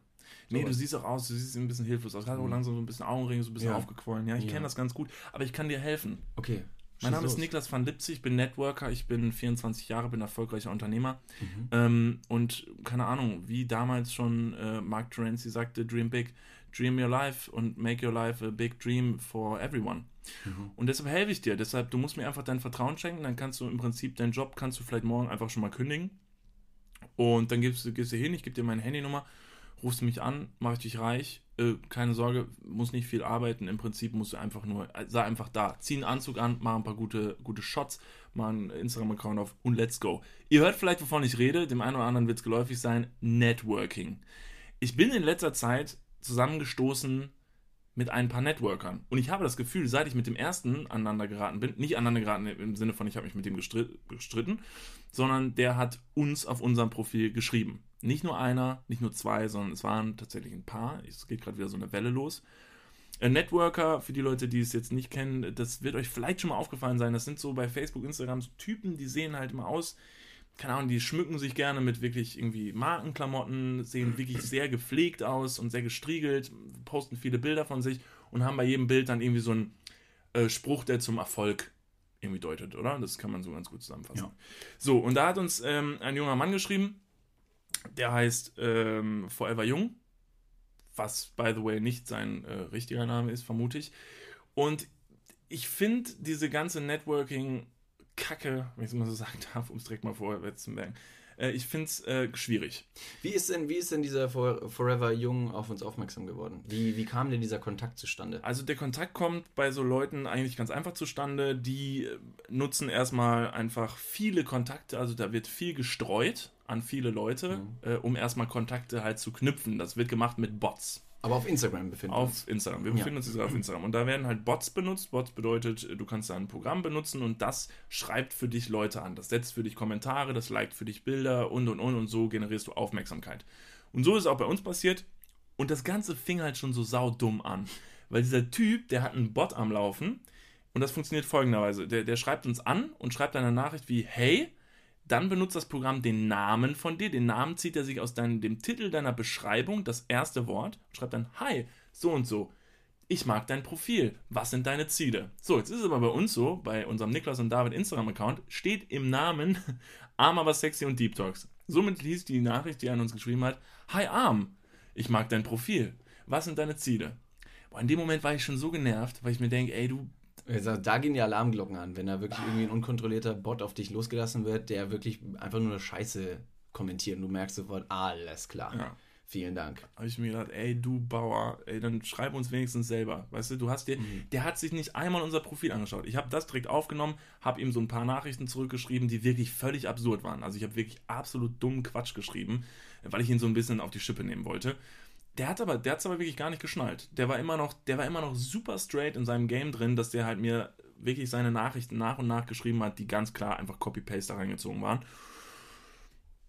Nee, so. Du siehst auch aus, du siehst ein bisschen hilflos aus. Gerade mhm. langsam so ein bisschen Augenringe, so ein bisschen ja. aufgequollen. Ja, ich ja. kenne das ganz gut, aber ich kann dir helfen. Okay. Mein Name ist Niklas van Lipzig, ich bin Networker, ich bin vierundzwanzig Jahre, bin erfolgreicher Unternehmer. Mhm. Ähm, und keine Ahnung, wie damals schon äh, Mark Terenzi sagte, dream big, dream your life und make your life a big dream for everyone. Mhm. Und deshalb helfe ich dir, deshalb, du musst mir einfach dein Vertrauen schenken, dann kannst du im Prinzip, deinen Job kannst du vielleicht morgen einfach schon mal kündigen. Und dann gibst du, gehst du hin, ich gebe dir meine Handynummer, rufst mich an, mache ich dich reich äh, keine Sorge, muss nicht viel arbeiten, im Prinzip musst du einfach nur, sei einfach da, zieh einen Anzug an, mach ein paar gute, gute Shots, mach einen Instagram-Account auf und let's go. Ihr hört vielleicht, wovon ich rede, dem einen oder anderen wird es geläufig sein, Networking. Ich bin in letzter Zeit zusammengestoßen mit ein paar Networkern. Und ich habe das Gefühl, seit ich mit dem ersten aneinander geraten bin, nicht aneinander geraten im Sinne von, ich habe mich mit dem gestritten, sondern der hat uns auf unserem Profil geschrieben. Nicht nur einer, nicht nur zwei, sondern es waren tatsächlich ein paar. Es geht gerade wieder so eine Welle los. Networker, für die Leute, die es jetzt nicht kennen, das wird euch vielleicht schon mal aufgefallen sein, das sind so bei Facebook, Instagram so Typen, die sehen halt immer aus, keine Ahnung, die schmücken sich gerne mit wirklich irgendwie Markenklamotten, sehen wirklich sehr gepflegt aus und sehr gestriegelt, posten viele Bilder von sich und haben bei jedem Bild dann irgendwie so einen äh, Spruch, der zum Erfolg irgendwie deutet, oder? Das kann man so ganz gut zusammenfassen. Ja. So, und da hat uns ähm, ein junger Mann geschrieben, der heißt ähm, Forever Young, was, by the way, nicht sein äh, richtiger Name ist, vermute ich. Und ich finde diese ganze Networking- Kacke, wenn ich es mal so sagen darf, um es direkt mal vorwärts zu merken. Äh, ich finde es äh, schwierig. Wie ist denn, wie ist denn dieser For- Forever Young auf uns aufmerksam geworden? Wie, wie kam denn dieser Kontakt zustande? Also der Kontakt kommt bei so Leuten eigentlich ganz einfach zustande. Die nutzen erstmal einfach viele Kontakte, also da wird viel gestreut an viele Leute, mhm. äh, um erstmal Kontakte halt zu knüpfen. Das wird gemacht mit Bots. Aber auf Instagram befinden wir uns. Auf Instagram. Wir befinden ja. uns jetzt auf Instagram. Und da werden halt Bots benutzt. Bots bedeutet, du kannst da ein Programm benutzen und das schreibt für dich Leute an. Das setzt für dich Kommentare, das liked für dich Bilder und, und, und. Und so generierst du Aufmerksamkeit. Und so ist es auch bei uns passiert. Und das Ganze fing halt schon so saudumm an. Weil dieser Typ, der hat einen Bot am Laufen. Und das funktioniert folgenderweise. Der, der schreibt uns an und schreibt dann eine Nachricht wie, hey, dann benutzt das Programm den Namen von dir. Den Namen zieht er sich aus deinem, dem Titel deiner Beschreibung, das erste Wort, und schreibt dann, hi, so und so, ich mag dein Profil, was sind deine Ziele? So, jetzt ist es aber bei uns so, bei unserem Niklas und David Instagram-Account, steht im Namen Arm aber Sexy und Deep Talks. Somit liest die Nachricht, die er an uns geschrieben hat, hi Arm, ich mag dein Profil, was sind deine Ziele? Boah, in dem Moment war ich schon so genervt, weil ich mir denke, ey, du... Da gehen die Alarmglocken an, wenn da wirklich irgendwie ein unkontrollierter Bot auf dich losgelassen wird, der wirklich einfach nur Scheiße kommentiert und du merkst sofort, alles klar, ja. Vielen Dank. Habe ich mir gedacht, ey du Bauer, ey, dann schreib uns wenigstens selber, weißt du, du hast dir, mhm. der hat sich nicht einmal unser Profil angeschaut. Ich habe das direkt aufgenommen, habe ihm so ein paar Nachrichten zurückgeschrieben, die wirklich völlig absurd waren. Also ich habe wirklich absolut dummen Quatsch geschrieben, weil ich ihn so ein bisschen auf die Schippe nehmen wollte. Der hat aber, der hat's aber wirklich gar nicht geschnallt. Der war immer noch, der war immer noch super straight in seinem Game drin, dass der halt mir wirklich seine Nachrichten nach und nach geschrieben hat, die ganz klar einfach Copy-Paste da reingezogen waren.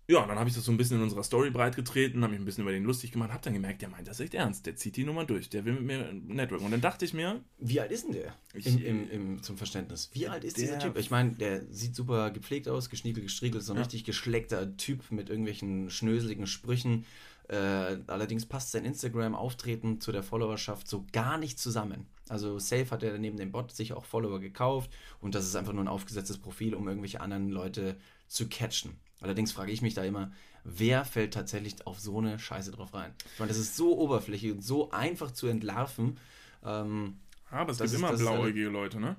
Ja, dann habe ich das so ein bisschen in unserer Story breitgetreten, habe mich ein bisschen über den lustig gemacht, habe dann gemerkt, der meint das echt ernst, der zieht die Nummer durch, der will mit mir networken. Und dann dachte ich mir... Wie alt ist denn der? Ich, Im, im, im, zum Verständnis. Wie alt ist dieser Typ? Ich meine, der sieht super gepflegt aus, geschniegelt, gestriegelt, so ein ja. richtig geschleckter Typ mit irgendwelchen schnöseligen Sprüchen. Äh, allerdings passt sein Instagram-Auftreten zu der Followerschaft so gar nicht zusammen. Also safe hat er neben dem Bot sich auch Follower gekauft und das ist einfach nur ein aufgesetztes Profil, um irgendwelche anderen Leute zu catchen. Allerdings frage ich mich da immer, wer fällt tatsächlich auf so eine Scheiße drauf rein? Ich meine, das ist so oberflächlich und so einfach zu entlarven. Ähm, ja, aber es gibt ist, immer blauäugige alle... Leute, ne?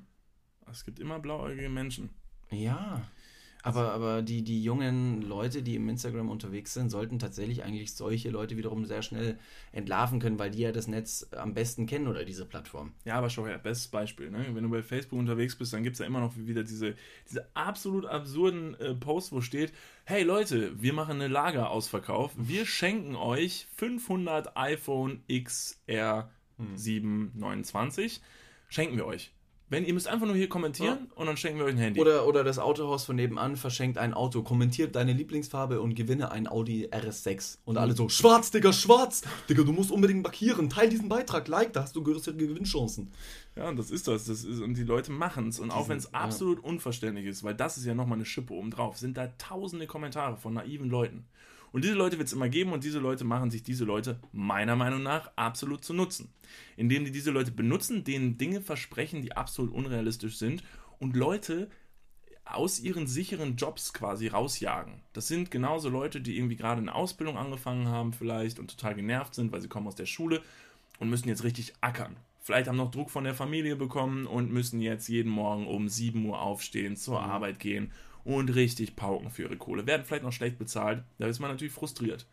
Es gibt immer blauäugige Menschen. Ja, Aber, aber die, die jungen Leute, die im Instagram unterwegs sind, sollten tatsächlich eigentlich solche Leute wiederum sehr schnell entlarven können, weil die ja das Netz am besten kennen oder diese Plattform. Ja, aber schau her, bestes Beispiel. Ne? Wenn du bei Facebook unterwegs bist, dann gibt es ja immer noch wieder diese, diese absolut absurden äh, Posts, wo steht, hey Leute, wir machen eine Lagerausverkauf, wir schenken euch fünfhundert iPhone X R hm. sieben neunundzwanzig, schenken wir euch. Wenn, ihr müsst einfach nur hier kommentieren ja. und dann schenken wir euch ein Handy. Oder, oder das Autohaus von nebenan verschenkt ein Auto, kommentiert deine Lieblingsfarbe und gewinne einen Audi R S sechs. Und mhm. alle so, schwarz, Digga, schwarz! Digga, du musst unbedingt markieren, teil diesen Beitrag, like, da hast du größere Gewinnchancen. Ja, und das ist das. das ist, und die Leute machen es. Und die auch wenn es ja. absolut unverständlich ist, weil das ist ja nochmal eine Schippe obendrauf, sind da tausende Kommentare von naiven Leuten. Und diese Leute wird es immer geben und diese Leute machen sich diese Leute meiner Meinung nach absolut zu Nutzen. Indem die diese Leute benutzen, denen Dinge versprechen, die absolut unrealistisch sind und Leute aus ihren sicheren Jobs quasi rausjagen. Das sind genauso Leute, die irgendwie gerade eine Ausbildung angefangen haben vielleicht und total genervt sind, weil sie kommen aus der Schule und müssen jetzt richtig ackern. Vielleicht haben noch Druck von der Familie bekommen und müssen jetzt jeden Morgen um sieben Uhr aufstehen, zur mhm. Arbeit gehen und richtig pauken für ihre Kohle. Werden vielleicht noch schlecht bezahlt, da ist man natürlich frustriert.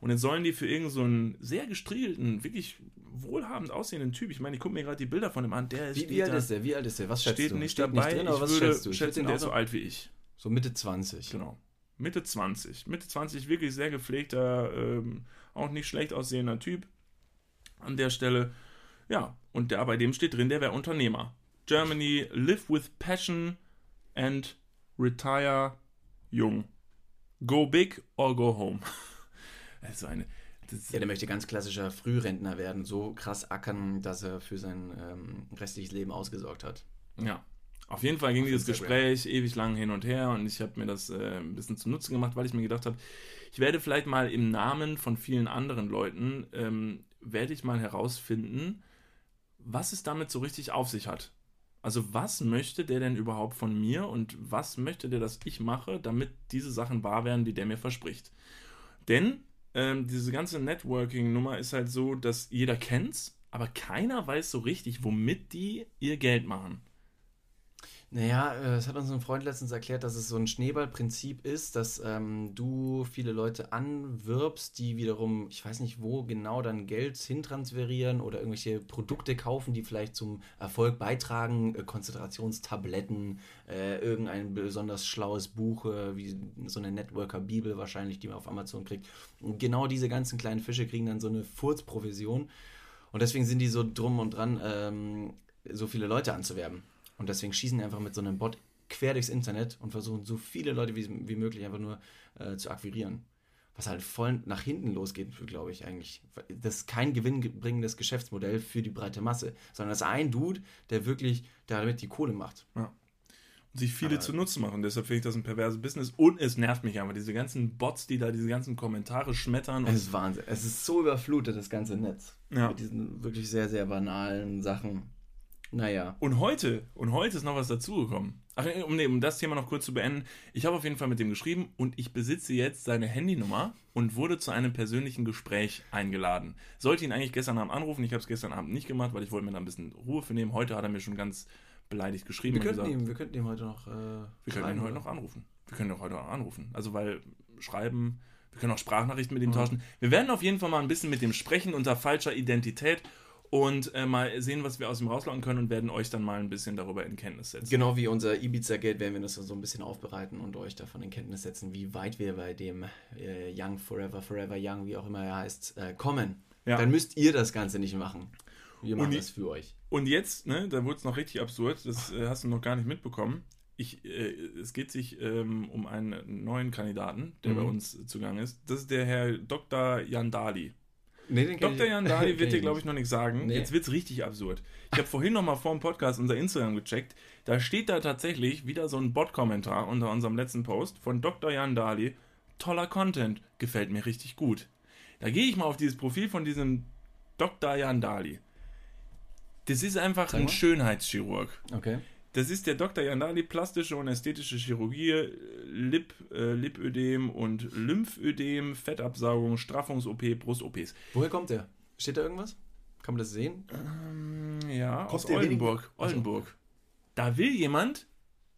Und jetzt sollen die für irgend so einen sehr gestrielten, wirklich wohlhabend aussehenden Typ, ich meine, ich gucke mir gerade die Bilder von dem an, der ist wie, wie alt da, ist der, wie alt ist der, was schätzt steht du? Nicht steht dabei, nicht drin, aber was würde, schätzt du? Ich schätze, der ist so alt wie ich. So Mitte zwanzig. Genau. Mitte zwanzig. Mitte zwanzig, wirklich sehr gepflegter, ähm, auch nicht schlecht aussehender Typ an der Stelle. Ja, und da bei dem steht drin, der wäre Unternehmer. Germany, live with passion and retire young. Go big or go home. Also eine, das ja, der möchte ganz klassischer Frührentner werden, so krass ackern, dass er für sein ähm, restliches Leben ausgesorgt hat. Ja. Auf jeden Fall ging dieses Gespräch ewig lang hin und her und ich habe mir das äh, ein bisschen zunutze gemacht, weil ich mir gedacht habe, ich werde vielleicht mal im Namen von vielen anderen Leuten, ähm, werde ich mal herausfinden, was es damit so richtig auf sich hat. Also was möchte der denn überhaupt von mir und was möchte der, dass ich mache, damit diese Sachen wahr werden, die der mir verspricht. Denn ähm, diese ganze Networking-Nummer ist halt so, dass jeder kennt's, aber keiner weiß so richtig, womit die ihr Geld machen. Naja, es hat uns ein Freund letztens erklärt, dass es so ein Schneeballprinzip ist, dass ähm, du viele Leute anwirbst, die wiederum, ich weiß nicht wo genau, dann Geld hintransferieren oder irgendwelche Produkte kaufen, die vielleicht zum Erfolg beitragen, äh, Konzentrationstabletten, äh, irgendein besonders schlaues Buch, äh, wie so eine Networker-Bibel wahrscheinlich, die man auf Amazon kriegt. Und genau diese ganzen kleinen Fische kriegen dann so eine Furzprovision und deswegen sind die so drum und dran, ähm, so viele Leute anzuwerben. Und deswegen schießen die einfach mit so einem Bot quer durchs Internet und versuchen so viele Leute wie, wie möglich einfach nur äh, zu akquirieren. Was halt voll nach hinten losgeht, glaube ich eigentlich. Das ist kein gewinnbringendes Geschäftsmodell für die breite Masse, sondern das ist ein Dude, der wirklich damit die Kohle macht. Ja. Und sich viele Aber, zunutze machen. Deshalb finde ich das ein perverses Business. Und es nervt mich einfach, diese ganzen Bots, die da diese ganzen Kommentare schmettern. Es ist Wahnsinn. Es ist so überflutet, das ganze Netz. Ja. Mit diesen wirklich sehr, sehr banalen Sachen. Naja. Und heute, und heute ist noch was dazugekommen. Ach, um, nee, um das Thema noch kurz zu beenden. Ich habe auf jeden Fall mit dem geschrieben und ich besitze jetzt seine Handynummer und wurde zu einem persönlichen Gespräch eingeladen. Sollte ihn eigentlich gestern Abend anrufen. Ich habe es gestern Abend nicht gemacht, weil ich wollte mir da ein bisschen Ruhe für nehmen. Heute hat er mir schon ganz beleidigt geschrieben. Wir, könnten, gesagt, ihm, wir könnten ihm heute noch äh, Wir können ihn heute noch anrufen. Wir können ihn heute noch anrufen. Also, weil schreiben, wir können auch Sprachnachrichten mit ihm mhm. tauschen. Wir werden auf jeden Fall mal ein bisschen mit ihm sprechen unter falscher Identität. Und äh, mal sehen, was wir aus ihm rauslocken können und werden euch dann mal ein bisschen darüber in Kenntnis setzen. Genau wie unser Ibiza-Geld werden wir das so ein bisschen aufbereiten und euch davon in Kenntnis setzen, wie weit wir bei dem äh, Young Forever, Forever Young, wie auch immer er heißt, äh, kommen. Ja. Dann müsst ihr das Ganze nicht machen. Wir machen und das für euch. Und jetzt, ne, da wurde es noch richtig absurd, das äh, hast du noch gar nicht mitbekommen. Ich, äh, es geht sich ähm, um einen neuen Kandidaten, der mhm. bei uns zugange ist. Das ist der Herr Doktor Jandali. Nee, Doktor Jandali wird dir, glaube ich, noch nichts sagen. Nee. Jetzt wird es richtig absurd. Ich habe vorhin noch mal vor dem Podcast unser Instagram gecheckt. Da steht da tatsächlich wieder so ein Bot-Kommentar unter unserem letzten Post von Doktor Jandali. Toller Content, gefällt mir richtig gut. Da gehe ich mal auf dieses Profil von diesem Doktor Jandali. Das ist einfach ein Schönheitschirurg. Okay. Das ist der Doktor Jandali, plastische und ästhetische Chirurgie, Lip, äh, Lipödem und Lymphödem, Fettabsaugung, Straffungs-O P, Brust-O Ps. Woher kommt der? Steht da irgendwas? Kann man das sehen? Ähm, ja, kommt aus Oldenburg. Oldenburg. Also. Da will jemand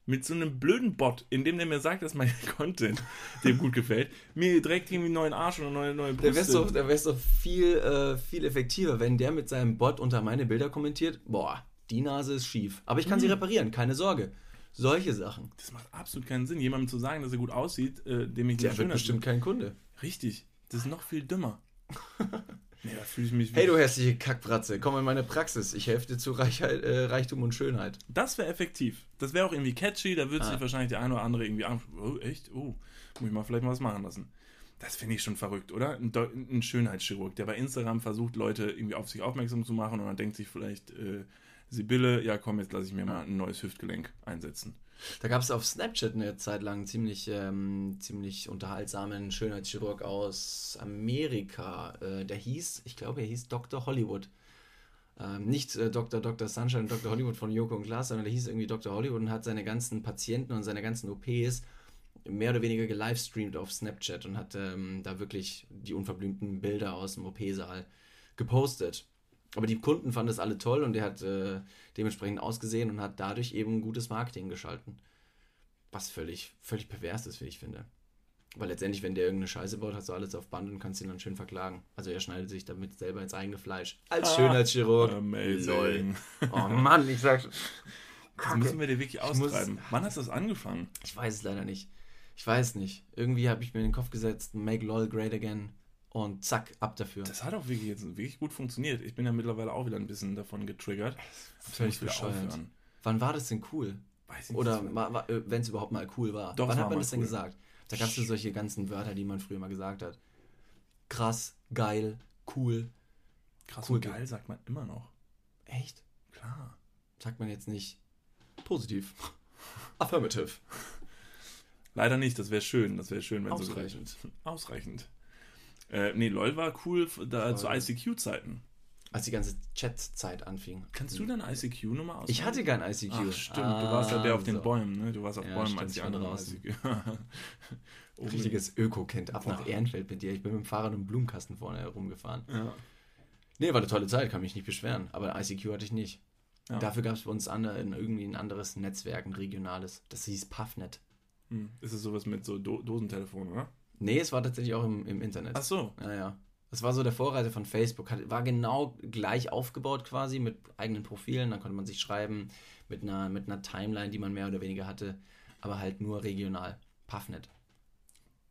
mit so einem blöden Bot, indem der mir sagt, dass mein Content dem gut gefällt, mir direkt irgendwie einen neuen Arsch oder neue, neue Brust. Der wär's doch, der wär's doch viel, äh, viel effektiver, wenn der mit seinem Bot unter meine Bilder kommentiert. Boah. Die Nase ist schief. Aber ich kann sie reparieren, keine Sorge. Solche Sachen. Das macht absolut keinen Sinn, jemandem zu sagen, dass er gut aussieht, äh, dem ich nicht schön Der wird bestimmt bin. Kein Kunde. Richtig. Das ist noch viel dümmer. Nee, da fühle ich mich hey, du hässliche Kackbratze, komm in meine Praxis. Ich helfe dir zu Reichheit, äh, Reichtum und Schönheit. Das wäre effektiv. Das wäre auch irgendwie catchy. Da würde ah. sich wahrscheinlich der eine oder andere irgendwie an. Oh, echt? Oh, muss ich mal vielleicht mal was machen lassen. Das finde ich schon verrückt, oder? Ein, De- ein Schönheitschirurg, der bei Instagram versucht, Leute irgendwie auf sich aufmerksam zu machen und dann denkt sich vielleicht... Äh, Sibylle, ja komm, jetzt lasse ich mir mal ein neues Hüftgelenk einsetzen. Da gab es auf Snapchat eine Zeit lang einen ziemlich, ähm, ziemlich unterhaltsamen Schönheitschirurg aus Amerika. Äh, der hieß, ich glaube, er hieß Doktor Hollywood. Ähm, nicht äh, Doktor Doktor Sunshine und Doktor Hollywood von Joko und Klaas, sondern der hieß irgendwie Doktor Hollywood und hat seine ganzen Patienten und seine ganzen O Ps mehr oder weniger gelivestreamt auf Snapchat und hat ähm, da wirklich die unverblümten Bilder aus dem O P-Saal gepostet. Aber die Kunden fanden das alle toll und der hat äh, dementsprechend ausgesehen und hat dadurch eben gutes Marketing geschalten. Was völlig, völlig pervers ist, wie ich finde. Weil letztendlich, wenn der irgendeine Scheiße baut, hast du alles auf Band und kannst ihn dann schön verklagen. Also er schneidet sich damit selber ins eigene Fleisch. Als ah, Schönheitschirurg. Amazing. Lol. Oh Mann, ich sag's. Das müssen wir dir wirklich austreiben. Muss, Wann hast du das angefangen? Ich weiß es leider nicht. Ich weiß nicht. Irgendwie habe ich mir in den Kopf gesetzt, make LOL great again und zack, ab dafür. Das hat auch wirklich jetzt wirklich gut funktioniert. Ich bin ja mittlerweile auch wieder ein bisschen davon getriggert. Das ist wieder aufhören. Wann war das denn cool? Weiß ich nicht. Oder wenn es überhaupt mal cool war. Doch, Wann war hat man das cool. denn gesagt? Da gab es ja solche ganzen Wörter, die man früher mal gesagt hat. Krass, geil, cool. Krass cool und geil sagt man immer noch. Echt? Klar. Sagt man jetzt nicht positiv. Affirmative. Leider nicht, das wäre schön. Das wäre schön, wenn Ausreichend. so Ausreichend. Äh, nee, LOL war cool da, zu I C Q-Zeiten. Als die ganze Chat-Zeit anfing. Kannst du deine I C Q-Nummer ausmachen? Ich hatte kein I C Q. Ach, stimmt, ah, du warst ja der auf so. den Bäumen, ne? Du warst auf ja, Bäumen, stimmt, als die anderen I C Q. Richtiges Öko-Kind. Ab Boah. nach Ehrenfeld mit dir. Ich bin mit dem Fahrrad und Blumenkasten vorne herumgefahren. Ja. Nee, war eine tolle Zeit, kann mich nicht beschweren. Aber I C Q hatte ich nicht. Ja. Dafür gab es bei uns andere, irgendwie ein anderes Netzwerk, ein regionales. Das hieß Puffnet. Hm. Ist es sowas mit so Do- Dosentelefon, oder? Nee, es war tatsächlich auch im, im Internet. Ach so. Naja. Das war so der Vorreiter von Facebook, war genau gleich aufgebaut quasi mit eigenen Profilen, dann konnte man sich schreiben mit einer, mit einer Timeline, die man mehr oder weniger hatte, aber halt nur regional. Puffnet.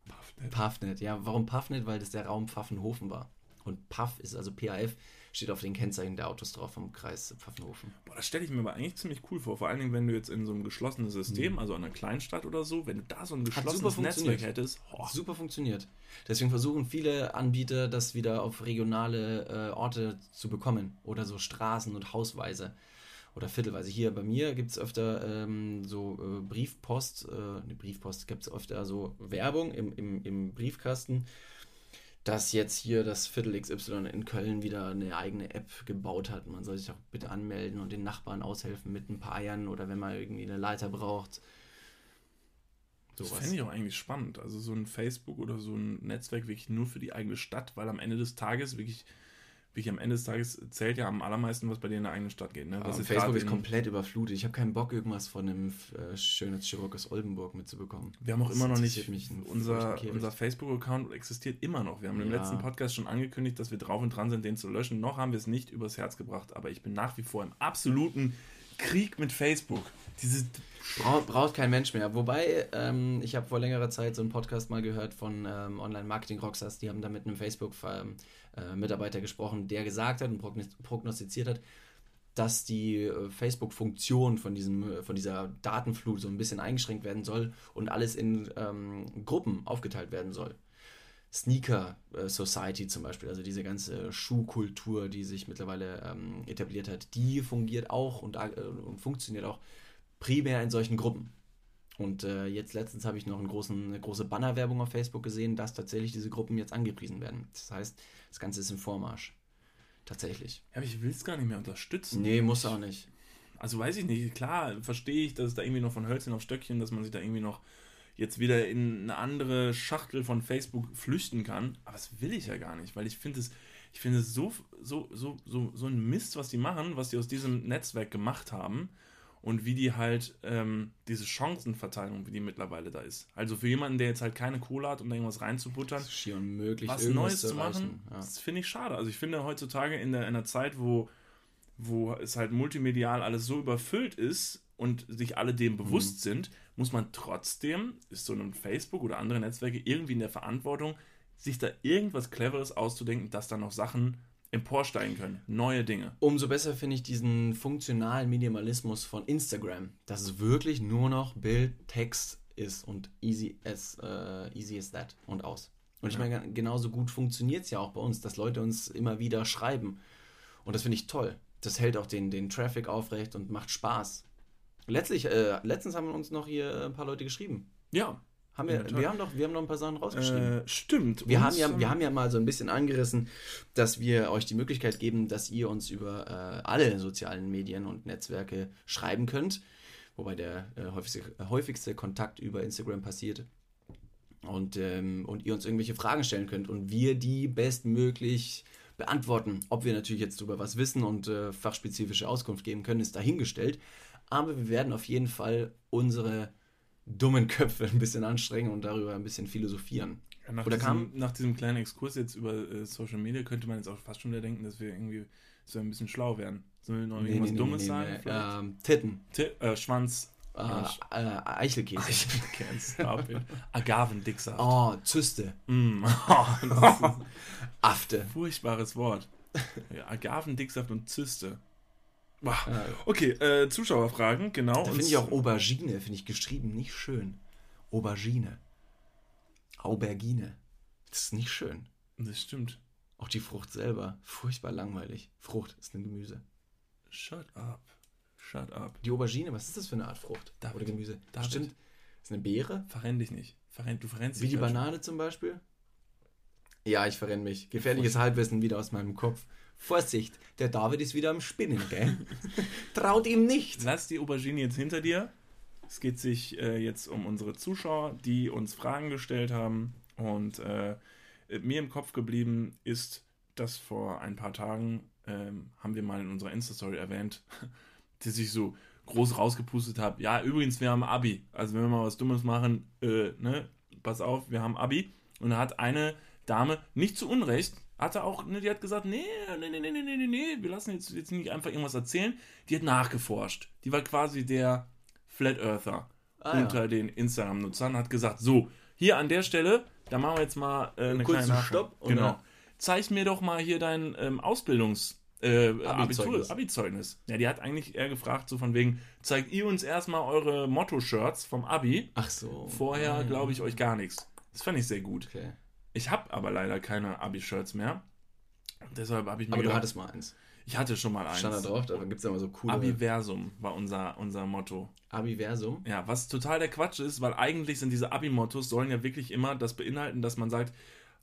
Puffnet? Puffnet, ja. Warum Puffnet? Weil das der Raum Pfaffenhofen war. Und Puff ist, also P A F, steht auf den Kennzeichen der Autos drauf vom Kreis Pfaffenhofen. Boah, das stelle ich mir aber eigentlich ziemlich cool vor, vor allen Dingen, wenn du jetzt in so einem geschlossenen System, mhm. also in einer Kleinstadt oder so, wenn du da so ein geschlossenes Netzwerk hättest. Oh. Super funktioniert. Deswegen versuchen viele Anbieter, das wieder auf regionale äh, Orte zu bekommen oder so Straßen- und Hausweise oder Viertelweise. Hier bei mir gibt es öfter ähm, so äh, Briefpost, äh, eine Briefpost gibt es öfter so Werbung im, im, im Briefkasten, dass jetzt hier das Viertel X Y in Köln wieder eine eigene App gebaut hat. Man soll sich doch bitte anmelden und den Nachbarn aushelfen mit ein paar Eiern oder wenn man irgendwie eine Leiter braucht. Sowas. Das fände ich auch eigentlich spannend. Also so ein Facebook oder so ein Netzwerk wirklich nur für die eigene Stadt, weil am Ende des Tages wirklich, wirklich am Ende des Tages zählt ja am allermeisten, was bei dir in der eigenen Stadt geht. Ne? Was ist Facebook ist komplett überflutet. Ich habe keinen Bock, irgendwas von einem äh, Schönheitschirurg aus Oldenburg mitzubekommen. Wir haben auch das immer noch nicht, unser, unser Facebook-Account existiert immer noch. Wir haben ja. im letzten Podcast schon angekündigt, dass wir drauf und dran sind, den zu löschen. Noch haben wir es nicht übers Herz gebracht, aber ich bin nach wie vor im absoluten Krieg mit Facebook. Diese Brauch, braucht kein Mensch mehr. Wobei, ähm, ich habe vor längerer Zeit so einen Podcast mal gehört von ähm, Online-Marketing-Rockstars, die haben da mit einem Facebook-Mitarbeiter gesprochen, der gesagt hat und prognostiziert hat, dass die äh, Facebook-Funktion von, diesem, von dieser Datenflut so ein bisschen eingeschränkt werden soll und alles in ähm, Gruppen aufgeteilt werden soll. Sneaker äh, Society zum Beispiel, also diese ganze Schuhkultur, die sich mittlerweile ähm, etabliert hat, die fungiert auch und, äh, und funktioniert auch primär in solchen Gruppen. Und äh, jetzt letztens habe ich noch einen großen, eine große Bannerwerbung auf Facebook gesehen, dass tatsächlich diese Gruppen jetzt angepriesen werden. Das heißt, das Ganze ist im Vormarsch. Tatsächlich. Ja, aber ich will es gar nicht mehr unterstützen. Nee, muss auch nicht. Also weiß ich nicht. Klar, verstehe ich, dass es da irgendwie noch von Hölzchen auf Stöckchen, dass man sich da irgendwie noch jetzt wieder in eine andere Schachtel von Facebook flüchten kann. Aber das will ich ja gar nicht, weil ich finde es ich finde es so, so, so, so, so ein Mist, was die machen, was die aus diesem Netzwerk gemacht haben. Und wie die halt ähm, diese Chancenverteilung, wie die mittlerweile da ist. Also für jemanden, der jetzt halt keine Kohle hat, um da irgendwas reinzubuttern, das ist schier unmöglich, was Neues zu machen, ja. Das finde ich schade. Also ich finde heutzutage in der, in der Zeit, wo, wo es halt multimedial alles so überfüllt ist und sich alle dem bewusst mhm. sind, muss man trotzdem, ist so ein Facebook oder andere Netzwerke irgendwie in der Verantwortung, sich da irgendwas Cleveres auszudenken, dass da noch Sachen emporsteigen können, neue Dinge. Umso besser finde ich diesen funktionalen Minimalismus von Instagram, dass es wirklich nur noch Bild, Text ist und easy as, uh, easy as that und aus. Und ich ja. meine, genauso gut funktioniert es ja auch bei uns, dass Leute uns immer wieder schreiben. Und das finde ich toll. Das hält auch den, den Traffic aufrecht und macht Spaß. Letztlich, äh, letztens haben uns noch hier ein paar Leute geschrieben. Ja. Haben wir, ja, wir, haben doch, wir haben noch ein paar Sachen rausgeschrieben. Äh, stimmt. Wir haben, ja, wir haben ja mal so ein bisschen angerissen, dass wir euch die Möglichkeit geben, dass ihr uns über äh, alle sozialen Medien und Netzwerke schreiben könnt. Wobei der äh, häufigste, häufigste Kontakt über Instagram passiert. Und, ähm, und ihr uns irgendwelche Fragen stellen könnt. Und wir die bestmöglich beantworten. Ob wir natürlich jetzt darüber was wissen und äh, fachspezifische Auskunft geben können, ist dahingestellt. Aber wir werden auf jeden Fall unsere dummen Köpfe ein bisschen anstrengen und darüber ein bisschen philosophieren. Ja, nach, Oder diesem, kam, nach diesem kleinen Exkurs jetzt über äh, Social Media könnte man jetzt auch fast schon wieder denken, dass wir irgendwie so ein bisschen schlau werden. Sollen wir noch nee, irgendwas nee, Dummes nee, sagen? Nee, ähm, Titten. T- äh, Schwanz. Äh, äh, Eichelkäse. Eichelkäse. Agavendicksaft. Oh, Zyste. Mm. Oh, Afte. Furchtbares Wort. Ja, Agavendicksaft und Zyste. Wow. Okay, äh, Zuschauerfragen, genau. Da finde ich auch Aubergine, finde ich geschrieben, nicht schön. Aubergine. Aubergine. Das ist nicht schön. Das stimmt. Auch die Frucht selber. Furchtbar langweilig. Frucht ist ein Gemüse. Shut up. Shut up. Die Aubergine, was ist das für eine Art Frucht? David, Oder Gemüse? David. Stimmt. Ist eine Beere? Verrenn dich nicht. Verrenn, du verrennst dich. Wie die Banane schon. Zum Beispiel? Ja, ich verrenne mich. Gefährliches Furcht. Halbwissen wieder aus meinem Kopf. Vorsicht, der David ist wieder am Spinnen, gell? Traut ihm nicht! Lass die Aubergine jetzt hinter dir. Es geht sich äh, jetzt um unsere Zuschauer, die uns Fragen gestellt haben. Und äh, mir im Kopf geblieben ist, dass vor ein paar Tagen, äh, haben wir mal in unserer Insta-Story erwähnt, dass ich so groß rausgepustet habe. Ja, übrigens, wir haben Abi. Also wenn wir mal was Dummes machen, äh, ne, pass auf, wir haben Abi. Und da hat eine Dame, nicht zu Unrecht, hatte auch, ne, die hat gesagt, nee, nee, nee, nee, nee, nee, nee, wir lassen jetzt, jetzt nicht einfach irgendwas erzählen. Die hat nachgeforscht. Die war quasi der Flat Earther ah, unter ja. den Instagram-Nutzern. Hat gesagt, so, hier an der Stelle, da machen wir jetzt mal äh, eine kurzen kleine Stopp. Genau. Zeig mir doch mal hier dein ähm, Ausbildungs- äh, Abitur, Abi-Zeugnis. Ja, die hat eigentlich eher gefragt, so von wegen, zeigt ihr uns erstmal eure Motto-Shirts vom Abi. Ach so. Vorher ah. glaube ich euch gar nichts. Das fand ich sehr gut. Okay. Ich habe aber leider keine Abi-Shirts mehr. Deshalb habe ich mir. Aber gedacht, du hattest mal eins. Ich hatte schon mal eins. Stand da drauf, aber gibt es ja immer so coole. Abiversum war unser, unser Motto. Abiversum? Ja, was total der Quatsch ist, weil eigentlich sind diese Abi-Mottos, sollen ja wirklich immer das beinhalten, dass man sagt.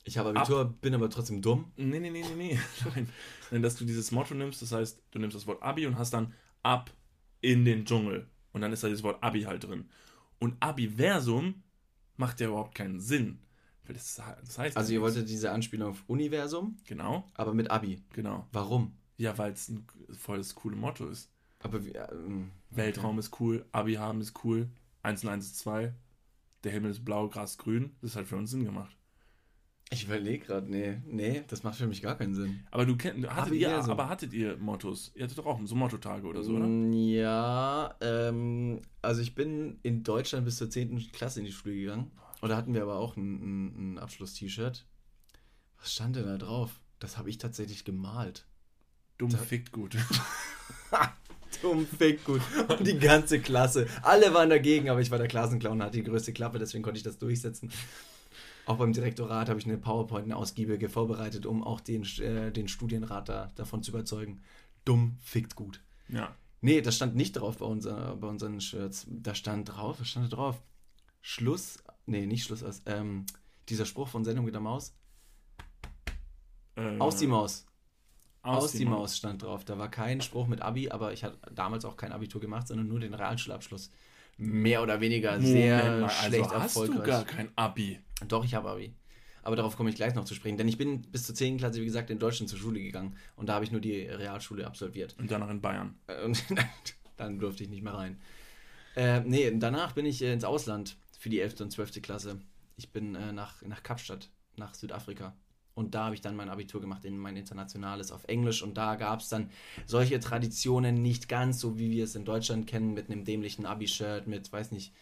Ich habe Abitur, Ab- bin aber trotzdem dumm. Nee, nee, nee, nee, nee. Nein. Denn dass du dieses Motto nimmst, das heißt, du nimmst das Wort Abi und hast dann ab in den Dschungel. Und dann ist da dieses Wort Abi halt drin. Und Abiversum macht ja überhaupt keinen Sinn. Das heißt also ihr wolltet diese Anspielung auf Universum, genau, aber mit Abi. Genau. Warum? Ja, weil es ein volles coole Motto ist. Aber wie, ähm, Weltraum okay. ist cool, Abi haben ist cool, eins und eins ist zwei, der Himmel ist blau, Gras grün, das hat für uns Sinn gemacht. Ich überlege gerade, nee, nee, das macht für mich gar keinen Sinn. Aber du kennt, hattet ihr, ja, aber hattet ihr Mottos? Ihr hattet doch auch so Mottotage oder so, oder? Ja, ähm, also ich bin in Deutschland bis zur zehnten Klasse in die Schule gegangen. Und da hatten wir aber auch ein, ein, ein Abschluss-T-Shirt. Was stand denn da drauf? Das habe ich tatsächlich gemalt. Dumm das fickt gut. Dumm fickt gut. Und die ganze Klasse. Alle waren dagegen, aber ich war der Klassenclown und hatte die größte Klappe, deswegen konnte ich das durchsetzen. Auch beim Direktorat habe ich eine PowerPoint, eine ausgiebige vorbereitet, um auch den, äh, den Studienrat da, davon zu überzeugen. Dumm fickt gut. Ja. Nee, das stand nicht drauf bei, unser, bei unseren Shirts. Da stand drauf, was stand da drauf? Schluss... Nee, nicht Schluss aus. Ähm, dieser Spruch von Sendung mit der Maus. Ähm, aus die Maus. Aus, aus die, die Maus. Maus stand drauf. Da war kein Spruch mit Abi, aber ich hatte damals auch kein Abitur gemacht, sondern nur den Realschulabschluss. Mehr oder weniger Moment sehr mal, schlecht also erfolgreich. Hast du gar kein Abi? Doch, ich habe Abi. Aber darauf komme ich gleich noch zu sprechen. Denn ich bin bis zur zehnten Klasse, wie gesagt, in Deutschland zur Schule gegangen. Und da habe ich nur die Realschule absolviert. Und danach in Bayern. Und dann durfte ich nicht mehr rein. Äh, nee, danach bin ich äh, ins Ausland. Für die elfte und zwölfte Klasse. Ich bin äh, nach, nach Kapstadt, nach Südafrika. Und da habe ich dann mein Abitur gemacht, in mein internationales auf Englisch. Und da gab es dann solche Traditionen nicht ganz so, wie wir es in Deutschland kennen, mit einem dämlichen Abi-Shirt, mit, weiß nicht,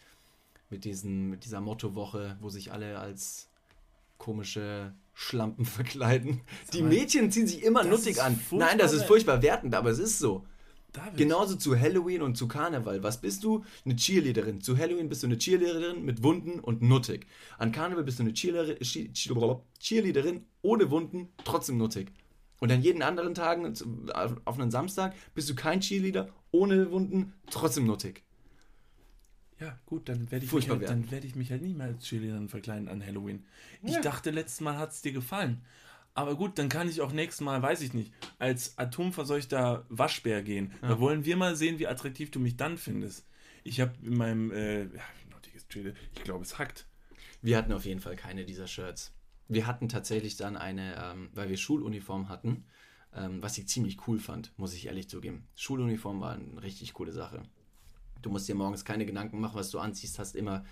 mit, diesen, mit dieser Mottowoche, wo sich alle als komische Schlampen verkleiden. Die Mädchen ziehen sich immer nuttig an. Nein, das ist furchtbar wertend, aber es ist so. David. Genauso zu Halloween und zu Karneval. Was bist du? Eine Cheerleaderin. Zu Halloween bist du eine Cheerleaderin mit Wunden und nuttig. An Karneval bist du eine Cheerleaderin ohne Wunden, trotzdem nuttig. Und an jeden anderen Tagen, auf einem Samstag, bist du kein Cheerleader ohne Wunden, trotzdem nuttig. Ja, gut, dann werde ich, halt, werd ich mich halt nicht mehr als Cheerleaderin verkleiden an Halloween. Ja. Ich dachte, letztes Mal hat es dir gefallen. Aber gut, dann kann ich auch nächstes Mal, weiß ich nicht, als atomverseuchter Waschbär gehen. Ja. Da wollen wir mal sehen, wie attraktiv du mich dann findest. Ich habe in meinem, äh, ja, ich glaube, es hackt. Wir hatten auf jeden Fall keine dieser Shirts. Wir hatten tatsächlich dann eine, ähm, weil wir Schuluniform hatten, ähm, was ich ziemlich cool fand, muss ich ehrlich zugeben. Schuluniform war eine richtig coole Sache. Du musst dir morgens keine Gedanken machen, was du anziehst, hast immer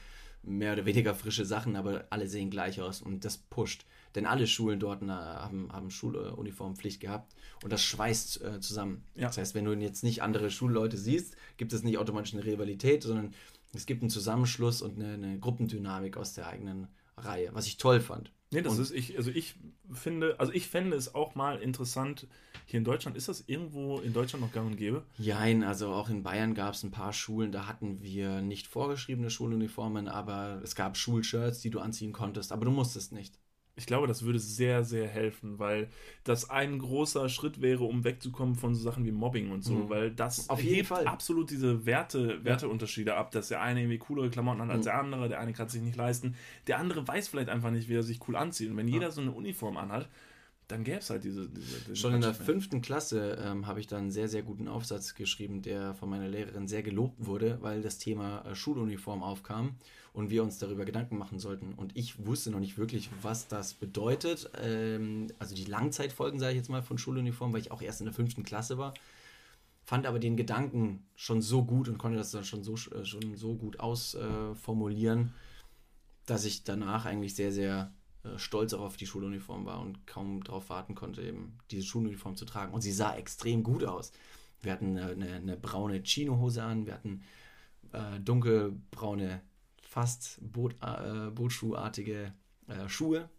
mehr oder weniger frische Sachen, aber alle sehen gleich aus und das pusht. Denn alle Schulen dort na, haben, haben Schuluniformpflicht gehabt und das schweißt äh, zusammen. Ja. Das heißt, wenn du jetzt nicht andere Schulleute siehst, gibt es nicht automatisch eine Rivalität, sondern es gibt einen Zusammenschluss und eine, eine Gruppendynamik aus der eigenen Reihe, was ich toll fand. Nee, das und ist, ich, also ich finde, also ich fände es auch mal interessant, hier in Deutschland, ist das irgendwo in Deutschland noch gang und gäbe? Jein, also auch in Bayern gab es ein paar Schulen, da hatten wir nicht vorgeschriebene Schuluniformen, aber es gab Schulshirts, die du anziehen konntest, aber du musstest nicht. Ich glaube, das würde sehr, sehr helfen, weil das ein großer Schritt wäre, um wegzukommen von so Sachen wie Mobbing und so, mhm. weil das auf jeden hebt Fall absolut diese Werte, Werteunterschiede ja. ab, dass der eine irgendwie coolere Klamotten hat mhm. als der andere, der eine kann es sich nicht leisten, der andere weiß vielleicht einfach nicht, wie er sich cool anzieht. Und wenn ja. jeder so eine Uniform anhat, dann gäbe es halt diese... diese Schon in der fünften Klasse ähm, habe ich dann einen sehr, sehr guten Aufsatz geschrieben, der von meiner Lehrerin sehr gelobt wurde, weil das Thema äh, Schuluniform aufkam. Und wir uns darüber Gedanken machen sollten. Und ich wusste noch nicht wirklich, was das bedeutet. Ähm, also die Langzeitfolgen, sage ich jetzt mal, von Schuluniform, weil ich auch erst in der fünften Klasse war. Fand aber den Gedanken schon so gut und konnte das dann schon so, schon so gut ausformulieren, äh, dass ich danach eigentlich sehr, sehr äh, stolz auch auf die Schuluniform war und kaum darauf warten konnte, eben diese Schuluniform zu tragen. Und sie sah extrem gut aus. Wir hatten eine, eine, eine braune Chinohose an, wir hatten äh, dunkelbraune fast Boot, äh, bootschuhartige äh, Schuhe.